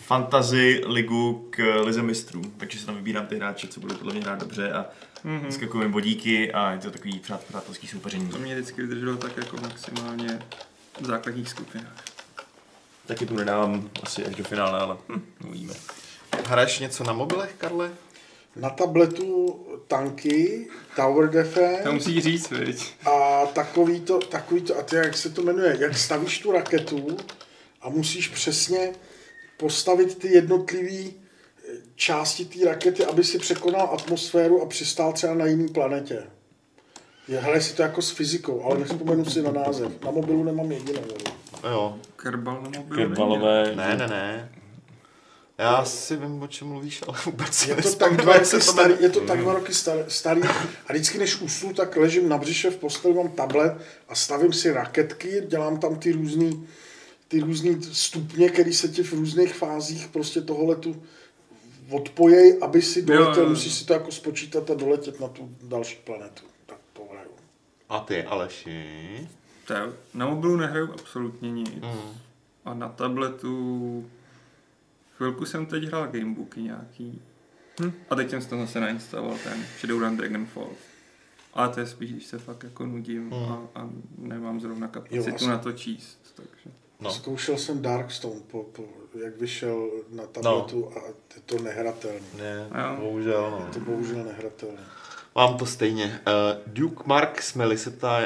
fantasy ligu k lize mistrů, takže se tam vybírám ty hráče, co budou podle mě hrát dobře a skakujeme bodíky a je to takový přátelský soupeření. To mě vždycky vydrželo tak jako maximálně v základních skupinách. Taky tu nedávám asi až do finále, ale uvidíme. Hraješ něco na mobilech, Karle? Na tabletu tanky, Tower Defense. To musíš říct, viď? A takový to, a ty jak se to jmenuje, jak stavíš tu raketu a musíš přesně postavit ty jednotlivé části té rakety, aby si překonal atmosféru a přistál třeba na jiné planetě. Hele, si to jako s fyzikou, ale nevzpomenu si na název. Na mobilu nemám jediné. Jo. Kerbal na mobilu. Kerbalové. Ne. Já si vím, o čem mluvíš, ale vůbec si Je to tak dva roky starý. A vždycky, než usnu, tak ležím na břiše v posteli, mám tablet a stavím si raketky, dělám tam ty různý stupně, které se ti v různých fázích prostě toho letu odpojej, aby si doletěl, musíš si to jako spočítat a doletět na tu další planetu. Tak to hraju. A ty, Aleši? Na mobilu nehraju absolutně nic. A na tabletu... Chvilku jsem teď hrál gamebooky nějaký. A teď jsem z toho zase nainstaloval ten Shadowrun Dragonfall. Ale to je spíš, když se fakt jako nudím a nemám zrovna kapacitu na to číst. Takže... No. Zkoušel jsem Darkstone, jak vyšel na tabletu a je to nehratelné. Bohužel. Je to bohužel nehratelné. Mám to stejně. Duke Mark Smelly se ptá,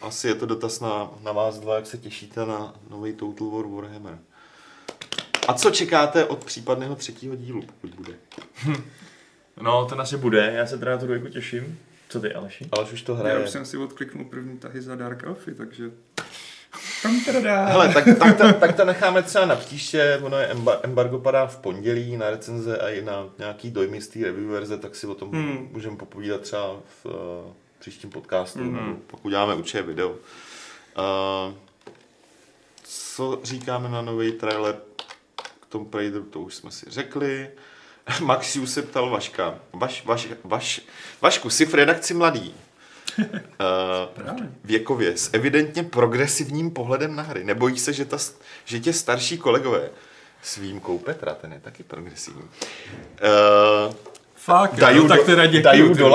asi je to dotaz na vás dva, jak se těšíte na nový Total War Warhammer. A co čekáte od případného 3. dílu, pokud bude? No, to asi bude, já se teda na tu dvojku těším. Co ty, Aleši? Aleš už to hraje. Já už jsem si odkliknul první tahy za Dark Elfy, takže... Hele, tak to necháme třeba na příště, ono je embargo padá v pondělí na recenze a i na nějaký dojmy z té review verze, tak si o tom můžeme popovídat třeba v příštím podcastu, pokud uděláme určitě video. Co říkáme na nový trailer k tomu Praideru, to už jsme si řekli. Maxiu se ptal Vaška. Vašku, jsi v redakci mladý. Věkově s evidentně progresivním pohledem na hry. Nebojíš se, že tě starší kolegové s výjimkou Petra, ten je taky progresivní. Fakt, tak teda děkuju.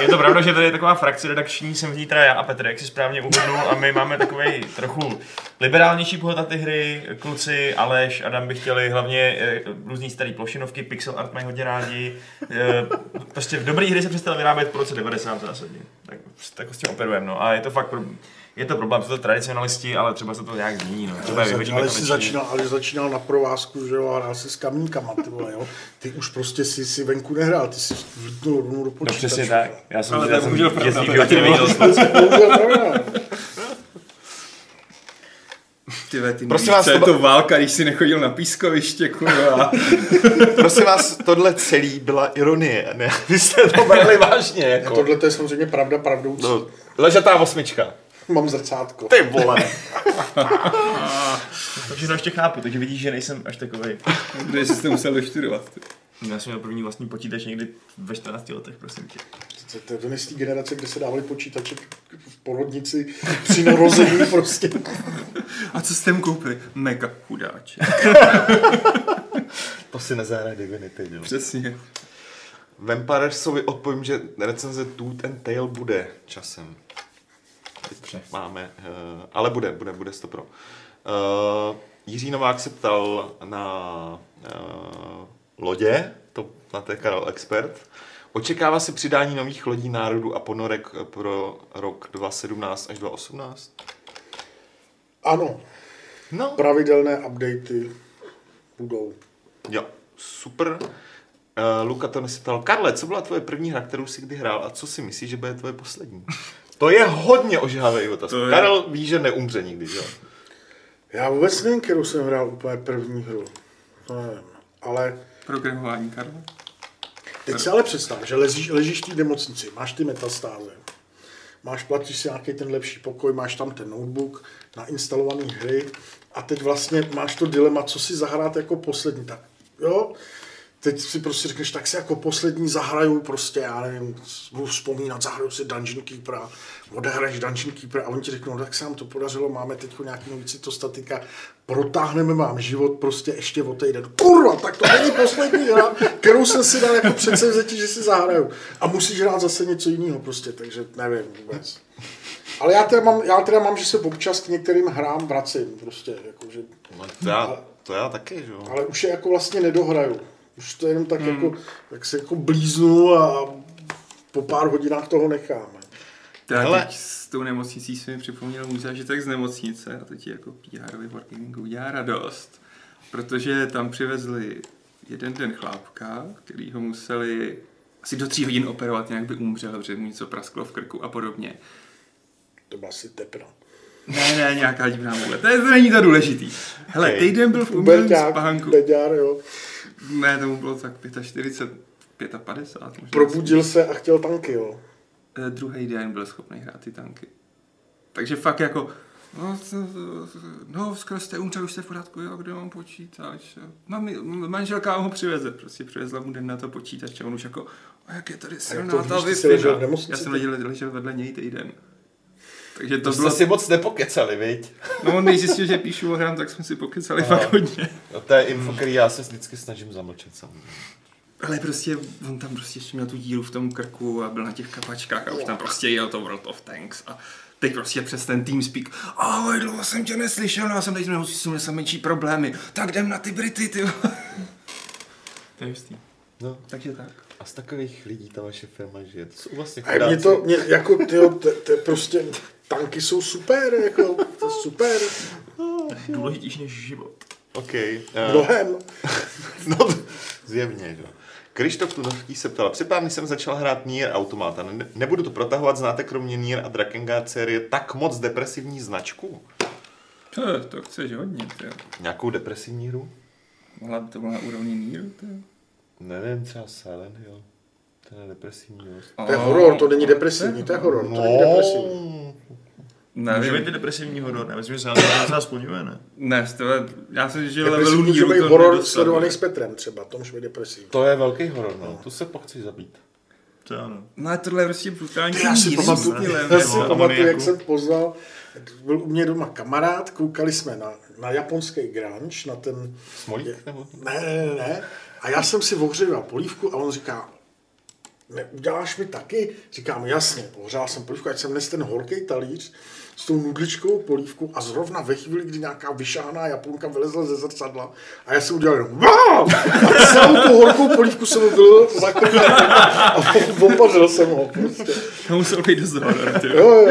Je to pravda, že tady je taková frakce redakční, jsem v ní teda já a Petr, jak si správně uhodnul a my máme takovej trochu Liberálnější pohled na ty hry, kluci, Aleš, Adam by chtěli hlavně různý starý plošinovky, pixel art mají hodně rádi. Prostě v dobré hry se přestalo vyrábět po roce 90 zásadně. Tak s tím operujeme, no. A je to fakt je to problém, jsou to tradicionalisti, ale třeba se to nějak změní, no. Ale začínal na provázku, že jo, a hrál se s kamínkama, ty vole, jo. Ty už prostě si venku nehrál, ty si vlítnul rovnou do počítačů. No přesně tak, já jsem užil Prosím vás, je to válka, když si nechodil na pískoviště, kurva. Prosím vás, tohle celý byla ironie, ne? Vy jste to brali vážně, jako. Tohle to je samozřejmě pravdoucí. No. Ležatá osmička. Mám zrcátko. Ty vole. Takže to ještě chápu, takže vidíš, že nejsem až takovej. Kde jsi to musel doštudovat? Já jsem měl první vlastní počítač někdy ve 14 letech, prosím tě. To je z té generace, kde se dávali počítače v porodnici při narození prostě. A co jste mu koupili? Mega chudáč. To si nezahraje Divinity, jo? Přesně. Vampiresovi odpovím, že recenze Tooth and Tail bude časem. Teď máme, ale bude 100%. Jiří Novák se ptal na lodě, na té Karel Expert. Očekává se přidání nových lodí, národů a ponorek pro rok 2017 až 2018? Ano. No. Pravidelné updaty budou. Jo, super. Luka to se ptal. Karle, co byla tvoje první hra, kterou jsi kdy hrál a co si myslíš, že bude tvoje poslední? To je hodně ožhavej otázka. Karel ví, že neumře nikdy, že? Já vůbec nevím, kterou jsem hrál úplně první hru. Nevím, ale... Programování, Karla? Teď si ale představ, že ležíš v té nemocnici, máš ty metastáze, platíš si nějaký ten lepší pokoj, máš tam ten notebook, nainstalované hry a teď vlastně máš to dilema, co si zahrát jako poslední. Tak, jo? Teď si prostě řekneš, tak si jako poslední zahraju prostě, já nevím, budu vzpomínat, zahraju si Dungeon Keepera, odehraješ Dungeon Keepera a oni ti řeknou, no, tak se nám to podařilo, máme teď nějaký nový cytostatika, protáhneme vám život prostě ještě o týden. Kurva, tak to není poslední hra, kterou jsem si dal jako předsevzetí, že si zahraju. A musíš hrát zase něco jiného prostě, takže nevím vůbec. Ale já teda mám, že se občas k některým hrám vracím prostě, jakože. To já taky, že jo. Ale už je jako vlastně nedohraju. Už to jenom tak tak se jako blíznu a po pár hodinách toho necháme. Ale teď s tou nemocnicí si mi připomněl můj zážitek z nemocnice a to ti jako PR-ovi Wargamingu udělá radost, protože tam přivezli jeden den chlápka, který ho museli asi do 3 hodin operovat, nějak by umřel, protože mu něco prasklo v krku a podobně. To byla asi tepna. Ne, nějaká divná můle. To není to důležitý. Hele, týden byl v umělém spánku. Beďár, jo. Ne, tomu bylo tak 45, 50. Možná probudil se a chtěl tanky, jo. Druhý den byl schopný hrát ty tanky. Takže fakt jako, skoro jste umřel, už jste v pořádku, jo, kde mám počítač? Manželka ho přiveze, prostě přivezla mu den na to počítač a on už jako, jak je tady silná ta vyfina. Já jsem ležel vedle něj týden. Takže to bylo... jste si moc nepokecali, viď? No on nejzjistil, že píšu o hrám, tak jsme si pokecali fakt hodně. No to je info, který já se vždycky snažím zamlčet samozřejmě. Ale prostě on tam prostě ještě měl tu díru v tom krku a byl na těch kapačkách a už tam prostě jel to World of Tanks a teď prostě přes ten TeamSpeak. Ahoj, dlouho jsem tě neslyšel, já jsem teď měl menší problémy. Tak jdem na ty Brity, ty. To je jistý. No, takže tak. A z takových lidí ta vaše firma žije. To jsou vlastně chudáci. To je prostě... Tanky jsou super, jako, to je super. Důležitější než život. Okay, mnohem. No, zjevně, jo. Krištof Tudovský se ptal, připávně jsem začal hrát Nier Automata. Nebudu to protahovat, znáte kromě Nier a Drakengard série tak moc depresivní značku? To chceš hodně, jo. Nějakou depresivní hru? Mohla by to byla na úrovni Nieru, to je? Nevím, třeba Silent Hill. To je depresivní. To je horor, to není depresivní, to je horor, to není depresivní. Může být depresivní horor, ne? Myslím, že se nás splňuje, ne? Ne, já jsem žil levelu Níru. Může být horor sledovaný s Petrem třeba, to může být depresivní. To je velký horor, no, to se pak chci zabít. To ano. No ale tohle je prostě brutální. Já si pamatuju, jak jsem poznal, byl u mě doma kamarád, koukali jsme na japonský grunge, na ten... Smolík nebo? Ne. A já jsem si ohříval polívku a on říká, neuděláš mi taky? Říkám, jasně, pohřál jsem polívku, ať jsem nes ten horký talíř s tou nudličkou polívku a zrovna ve chvíli, kdy nějaká vyšahaná Japonka vylezla ze zrcadla a já si udělal jenom a celou tu horkou polívku jsem byl zakrýl a vompařil jsem ho. Prostě. To musel být dost ráda, jo.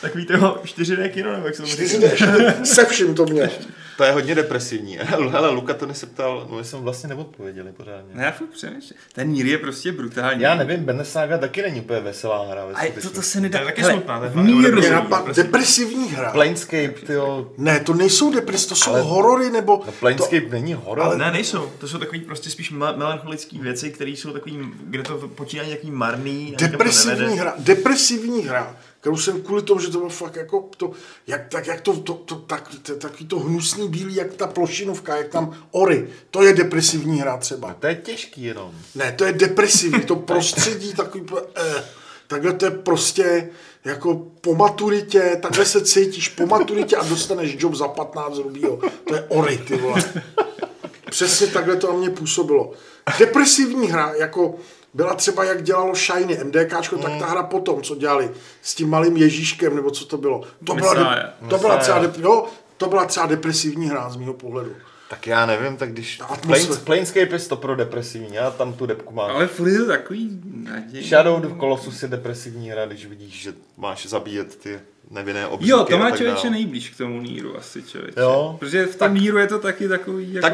Tak víte ho, 4D kino, nebo jak se to říká? Se vším to mě. To je hodně depresivní. Hele, Luka to neseptal, no jsem vlastně neodpověděli pořádně. No já fakt přemýšlím. Ten mír je prostě brutální. Já nevím, Benesága taky není úplně veselá hra. A to se nedá. Taky smutná. Mír je depresivní hra. Planescape, tyjo. Ne, to nejsou depresi, to jsou horory, nebo... Planescape není horor. Ne, nejsou. To jsou takový prostě spíš melancholický věci, které jsou takový, kde to počínají nějaký marný. Depresivní hra. Kterou jsem kvůli tomu, že to bylo fakt jako to, takový to hnusný bílý, jak ta plošinovka, jak tam ory. To je depresivní hra třeba. To je těžký jenom. Ne, to je depresivní, to prostředí takový, takhle to je prostě jako po maturitě, takhle se cítíš po maturitě a dostaneš job za 15 rubího. To je ory, ty vole. Přesně takhle to na mě působilo. Depresivní hra, jako... Byla třeba, jak dělalo Shiny, MDKčko, tak ta hra potom, co dělali s tím malým Ježíškem, nebo co to bylo. To byla třeba depresivní hra z mýho pohledu. Tak já nevím, tak když... Planescape je 100% depresivní, já tam tu depku mám. Ale furt je to takový... Shadow of the Colossus je depresivní hra, když vidíš, že máš zabíjet ty... nevinné obříky. Jo, to má člověče nejblíž k tomu Níru asi člověče. Jo. Protože v tom Níru je to taky takový jako...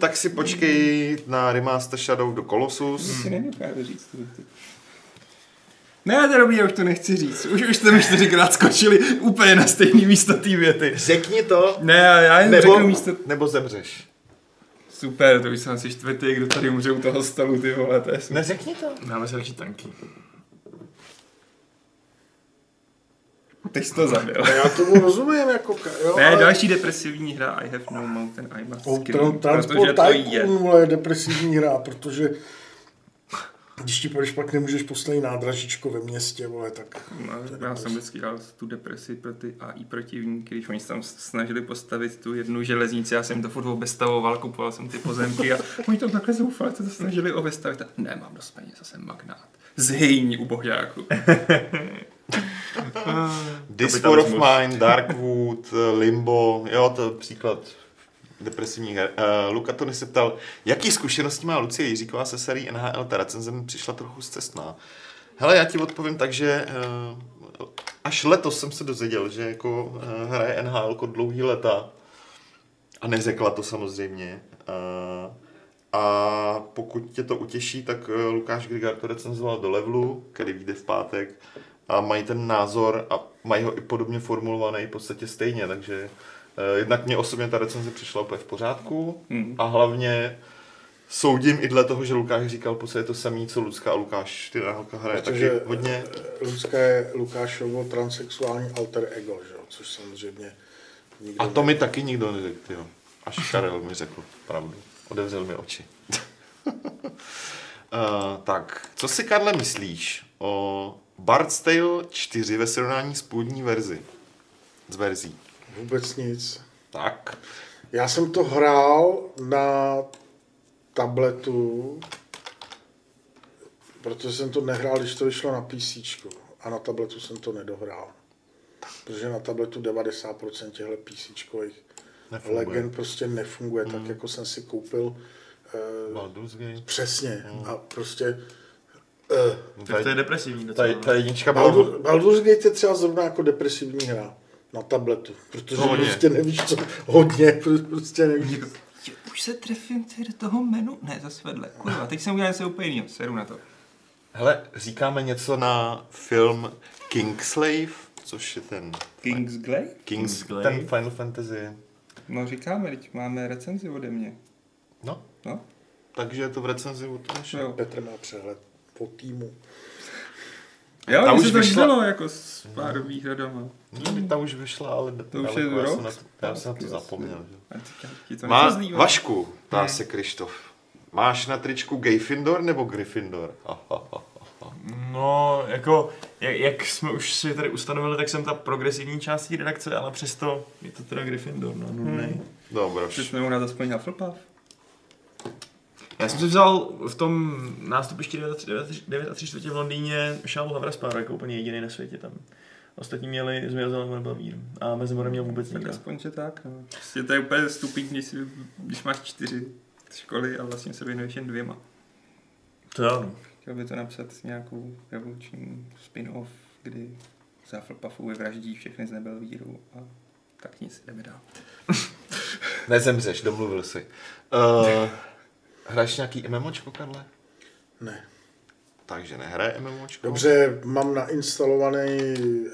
Tak si počkej na remaster Shadow do Colossus. To si nevím, jak říct. Ne, to je dobrý, já už to nechci říct. Už jste mi 4krát skočili úplně na stejné místo té věty. Řekni to. Ne, já jen řeknu místo... Nebo zemřeš. Super, to už jsem asi čtvrtý, kdo tady umře u toho stavu, ty vole, to je super. Neřekni to. Máme se radši tanky. Teď jsi to zabil. Já tomu rozumím, jako... Jo, ne, ale... další depresivní hra I have no mountain, I must scream, protože to je. Je depresivní hra, protože když ti půjdeš, pak nemůžeš postavit nádražičko ve městě, vole, tak... No, já jsem vždycky dal tu depresi pro ty AI protivníky, když oni se tam snažili postavit tu jednu železnici, já jsem to furt obestavoval, kupoval jsem ty pozemky a oni tam takhle zoufali, se to snažili obestavit a ne, mám dost peněz, jsem magnát. Zhyň, ubohňáku. This War of Mine, Darkwood, Limbo, jo, to je příklad depresivních her. Luka Tony se ptal, jaký zkušenosti má Lucie Jiříková se serií NHL, ta recenze mi přišla trochu zcestná. Hele, já ti odpovím tak, že až letos jsem se dozvěděl, že jako hraje NHL jako dlouhý leta a neřekla to samozřejmě. A pokud tě to utěší, tak Lukáš Grigar to recenzoval do levelu, který vyjde v pátek. A mají ten názor a mají ho i podobně formulovaný v podstatě stejně, takže jednak mě osobně ta recenze přišla úplně v pořádku a hlavně soudím i dle toho, že Lukáš říkal, protože je to samý, co Lucka a Lukáš, ty náhodka hraje taky hodně. Lucka je Lukášovo transsexuální alter ego, že? Což samozřejmě nikdo... A to mi taky nikdo neřekl, jo. Až Karel mi řekl pravdu. Odevřel mi oči. Tak, co si, Karle, myslíš o Bard's Tale 4 ve srovnání s původní verzi? Z verzí. Vůbec nic. Tak. Já jsem to hrál na tabletu, protože jsem to nehrál, když to vyšlo na PCčku. A na tabletu jsem to nedohrál. Protože na tabletu 90% těchto PCčkových legend prostě nefunguje. Tak jako jsem si koupil... Baldur's Gate. Přesně. A prostě... Tak to je depresivní. Ta jednička Baldur's Gate je třeba zrovna jako depresivní hra na tabletu, protože prostě nevíš co, hodně, prostě nevíš. Už se trefím do toho menu, ne, zase vedle, kurva, teď jsem udělal něco úplně jiného, seru na to. Hele, říkáme něco na film Kingsglaive, což je ten... Kingsglaive? Kingsglaive. Ten Final Fantasy. No říkáme, teď máme recenzi ode mě. No. Takže je to v recenzi od toho. Petr má přehled. Po týmu. Jo, ta už se to vyšlo jako s párových radama. Ta už vyšla, ale to už je rok. Já jsem na to zapomněl. Vašku, ptá se Krištof. Máš na tričku Gayfindor nebo Gryffindor? No, jako, jak jsme už si tady ustanovili, tak jsem ta progresivní částí redakce, ale přesto je to teda Gryffindor. No, nudnej. Dobro. Přesně mu rád aspoň na flpáv. Já jsem si vzal v tom nástupišti 9 a 3 čtvrtě v Londýně šálu Havraspára, jako úplně jediný na světě tam. Ostatní měli z Bělzelenou Blavír a Mezimorem měl vůbec nikdo. Aspoň, že tak. No. Prostě to je úplně stupidní, když máš 4 školy a vlastně se věnuješ jen 2. To ano. Chtěl by to napsat nějakou revoluční spin-off, kdy Záflpafu vyvraždí všechny z Nebelvíru a tak nic, jdeme dál. Nezemřeš, domluvil si. Hraješ nějaký MMOčko, Karle? Ne. Takže nehraje MMOčko? Dobře, mám nainstalovaný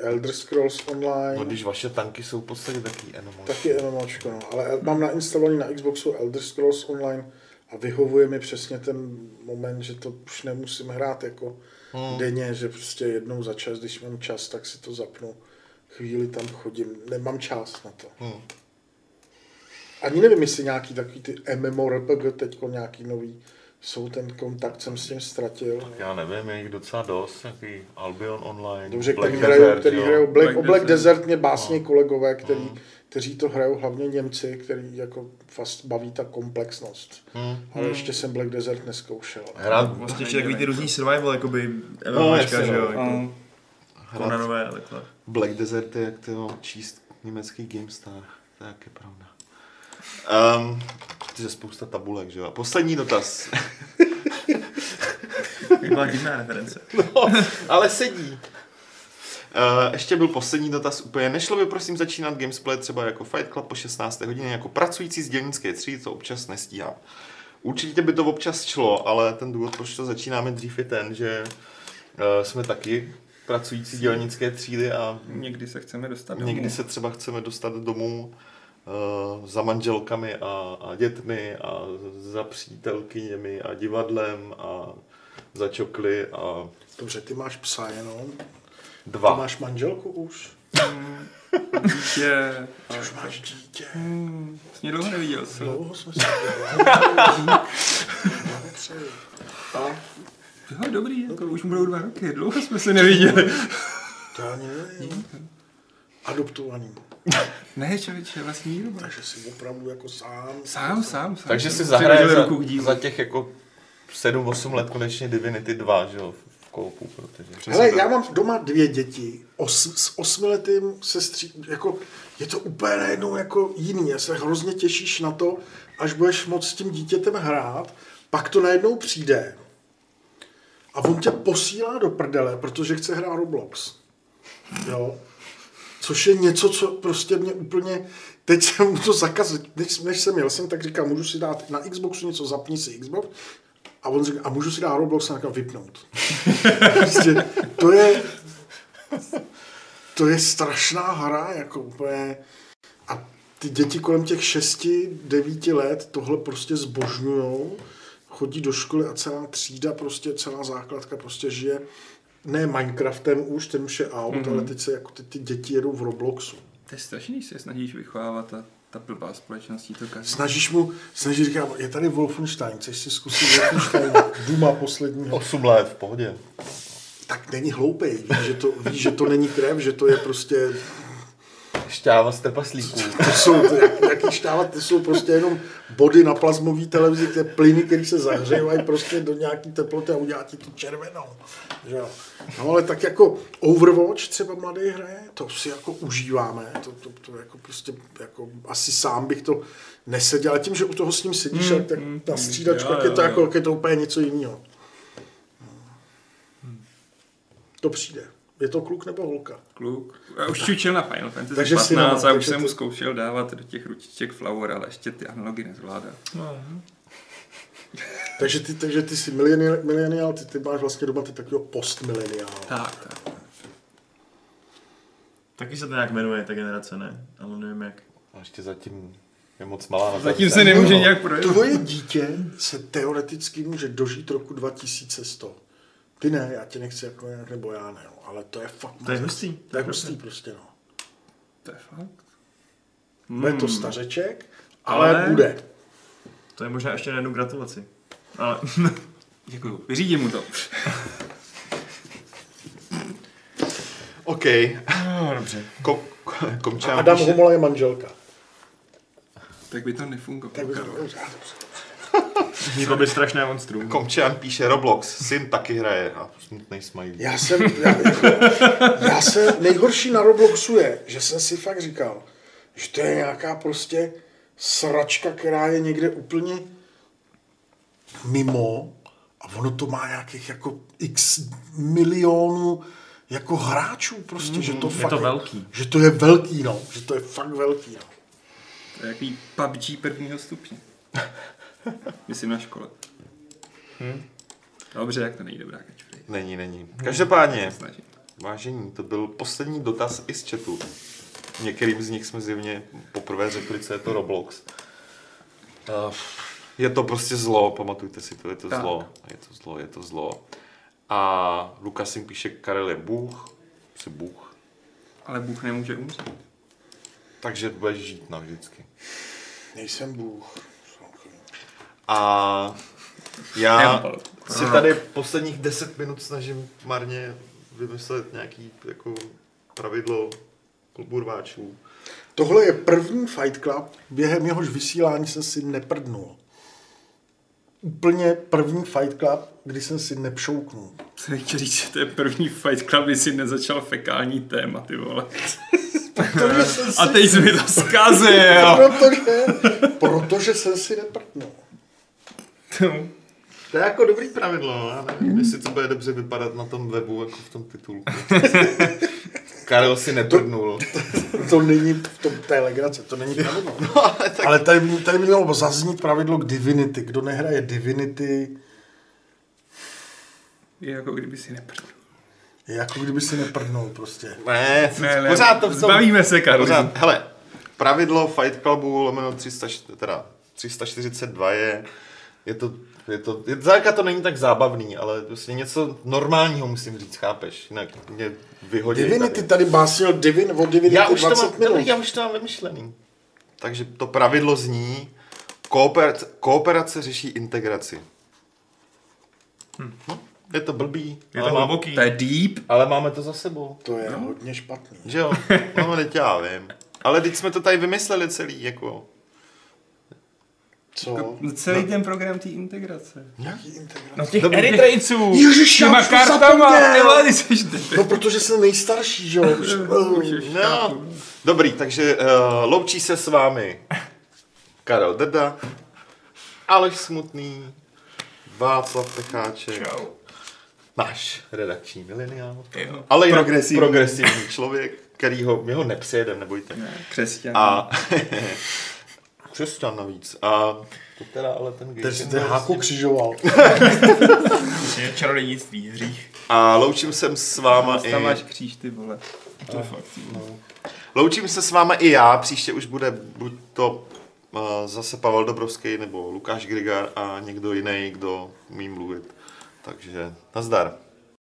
Elder Scrolls Online. No když vaše tanky jsou v podstatě taky MMOčko. Taky MMOčko, no. Ale mám nainstalovaný na Xboxu Elder Scrolls Online a vyhovuje mi přesně ten moment, že to už nemusím hrát jako denně, že prostě jednou za čas, když mám čas, tak si to zapnu. Chvíli tam chodím, nemám čas na to. Ani nevím, jestli nějaký takový ty MMORPG teďko nějaký nový jsou, ten kontakt jsem s tím ztratil. Tak já nevím, je jich docela dost, nějaký Albion Online, dobře, Black Desert. Který hrajou Black Desert mě básní kolegové, kteří to hrajou, hlavně Němci, který jako fast baví ta komplexnost. Ale ještě jsem Black Desert neskoušel. Vlastně ještě takový ty různý survival, jakoby MMOčka, že jo? Konanové a takhle. Black Desert je jak to číst německý GameStar, to je jaké pravda. Protože spousta tabulek, že jo? A poslední dotaz. Byla divná reference. No, ale sedí. Ještě byl poslední dotaz úplně. Nešlo by prosím začínat gamesplay třeba jako Fight Club po 16. hodině, jako pracující z dělnické třídy, co občas nestíhám. Určitě by to občas šlo, ale ten důvod, proč to začínáme dřív, je ten, že jsme taky pracující dělnické třídy a někdy se chceme dostat domů. Někdy se třeba chceme dostat domů za manželkami a dětmi a za přítelkyněmi a divadlem a za čokly a... Dobře, ty máš psa jenom. 2. Ty máš manželku už? Dítě. Ty už máš dítě. Mě dlouho neviděl jsem. Dlouho jsme se neviděli. Jo, dobrý, jako už mu budou 2 roky, dlouho jsme se neviděli. To ani nevím. Adoptovaný. Ne, člověče, vlastní doba. Takže jsi opravdu jako sám. Takže si zahraje za těch jako 7-8 let konečně Divinity 2, že jo, v koupu, protože... Hele, já mám doma 2 děti, s 8letým sestří, jako je to úplně najednou jako jiný, já se hrozně těšíš na to, až budeš moc s tím dítětem hrát, pak to najednou přijde a on tě posílá do prdele, protože chce hrát Roblox, jo. Což je něco, co prostě mě úplně... Teď jsem mu to zakazil, než jsem jel jsem, tak říkal, můžu si dát na Xboxu něco, zapni si Xbox. A on říká, a můžu si dát Roblox a vypnout. Prostě to je strašná hra, jako úplně... A ty děti kolem těch 6, 9 let tohle prostě zbožňujou, chodí do školy a celá třída, prostě celá základka prostě žije... Ne Minecraftem už, ten už je out, ale teď se jako ty děti jedou v Robloxu. To je strašný, když se snažíš vychovávat a ta blbá společností to každý. Snažíš říkat, je tady Wolfenstein, chceš si zkusit Wolfenstein, Duma posledního. 8 let, v pohodě. Tak není hloupej, víš, že to není krev, že to je prostě... Šťáva z trpaslíků. To jsou, jaký šťáva, to jsou prostě jenom body na plazmový televizi, ty plyny, které se zahřívají prostě do nějaký teploty a udělá ti tu červenou. Že? No ale tak jako Overwatch třeba mladý hraje, to si jako užíváme, to jako prostě jako asi sám bych to neseděl, ale tím, že u toho s ním sedíš, tak ta střídačka, je to úplně něco jiného. To přijde. Je to kluk nebo holka? Kluk. Já už čučil na Final Fantasy 15 a už jsem mu zkoušel dávat do těch ručiček flower, ale ještě ty analogy nezvládá. No. takže ty jsi mileniál, ty máš vlastně doma ty takového postmileniál. Tak. Taky se to nějak jmenuje, ta generace, ne? Ale nevím jak. A ještě zatím je moc malá. Zatím se nemůže nějak projevit. Tvoje dítě se teoreticky může dožít roku 2100. Ty ne, já tě nechci jako nějak, nebo já ne, ale to je fakt... To je hustý. To je hustý prostě, no. To je fakt. Bude to stařeček, ale bude. To je možná ještě na jednu gratulaci. Ale... Děkuju, vyřídím mu to. OK. No, dobře. Adam Homola je manželka. Tak by to nefungovalo. Zní to by strašné monstrum. Komčan píše Roblox, syn taky hraje a smutnej smiley. Já jsem nejhorší na Robloxu je, že jsem si fakt říkal, že to je nějaká prostě sračka, která je někde úplně mimo a ono to má nějakých jako x milionů jako hráčů prostě, že to je fakt to velký. Že to je velký, no, že to je fakt velký, no. To je jaký PUBG prvního stupně. Myslím na škole. Dobře, jak to není dobrá catchphrase. Není. Každopádně, vážení, to byl poslední dotaz i z chatu. Některým z nich jsme zjevně poprvé řekli, co je to Roblox. Je to prostě zlo, pamatujte si to, je to zlo. A Lukas jim píše, Karel je Bůh, jsi Bůh. Ale Bůh nemůže umřít. Takže budeš žít navždycky. Nejsem Bůh. A já si tady posledních 10 minut snažím marně vymyslet nějaký jako pravidlo klubu rváčů. Tohle je první Fight Club, během jehož vysílání jsem si neprdnul. Úplně první Fight Club, kdy jsem si nepšouknul. Chci říct, že to je první Fight Club, kdy si nezačal fekální téma, ty vole. A teď jsi mi to zkazil. Protože jsem si neprdnul. To je jako dobrý pravidlo, já nevím, jestli to bude dobře vypadat na tom webu, jako v tom titulku. Karel si neprdnul. To není v tom té legrace, to není pravidlo. No, ale tady mělo zaznít pravidlo k Divinity. Kdo nehraje Divinity... Je jako kdyby si neprdnul. Prostě. Ne, pořád to v tom... Zbavíme se, Karol. Hele, pravidlo Fight Clubu lomeno 342 je... Záka to není tak zábavný, ale prostě něco normálního musím říct, chápeš, jinak mě vyhodí. Divinity tady básnil o Divinity 20 minut. Já už to mám vymyšlený. Takže to pravidlo zní, kooperace řeší integraci. Je to blbý, je to hluboký. To je deep, ale máme to za sebou. To je hodně špatný. Že jo, no teď já vím. Ale teď jsme to tady vymysleli celý, jako... Co? Celý ten program té integrace. Jaký integrace? No těch Eritrejců. Ježiš, já už to zapomněl. No protože jsem nejstarší, že jo? No. Dobrý, takže loučí se s vámi Karel Drda, Aleš Smutný, Václav Pecháček, náš redakční mileniál, ale jinak progresivní člověk, kterýho, my ho nepřejedem, nebojte. Křesťan. A... Křesťan navíc. A to teda ale ten gejšen... Takže jste háku křižoval. Čarodějnictví, hřích. A loučím se s váma i... Máš kříž, ty vole. To je fakt. No. Loučím se s váma i já. Příště už bude buď to zase Pavel Dobrovský nebo Lukáš Grigar a někdo jiný, kdo umí mluvit. Takže nazdar.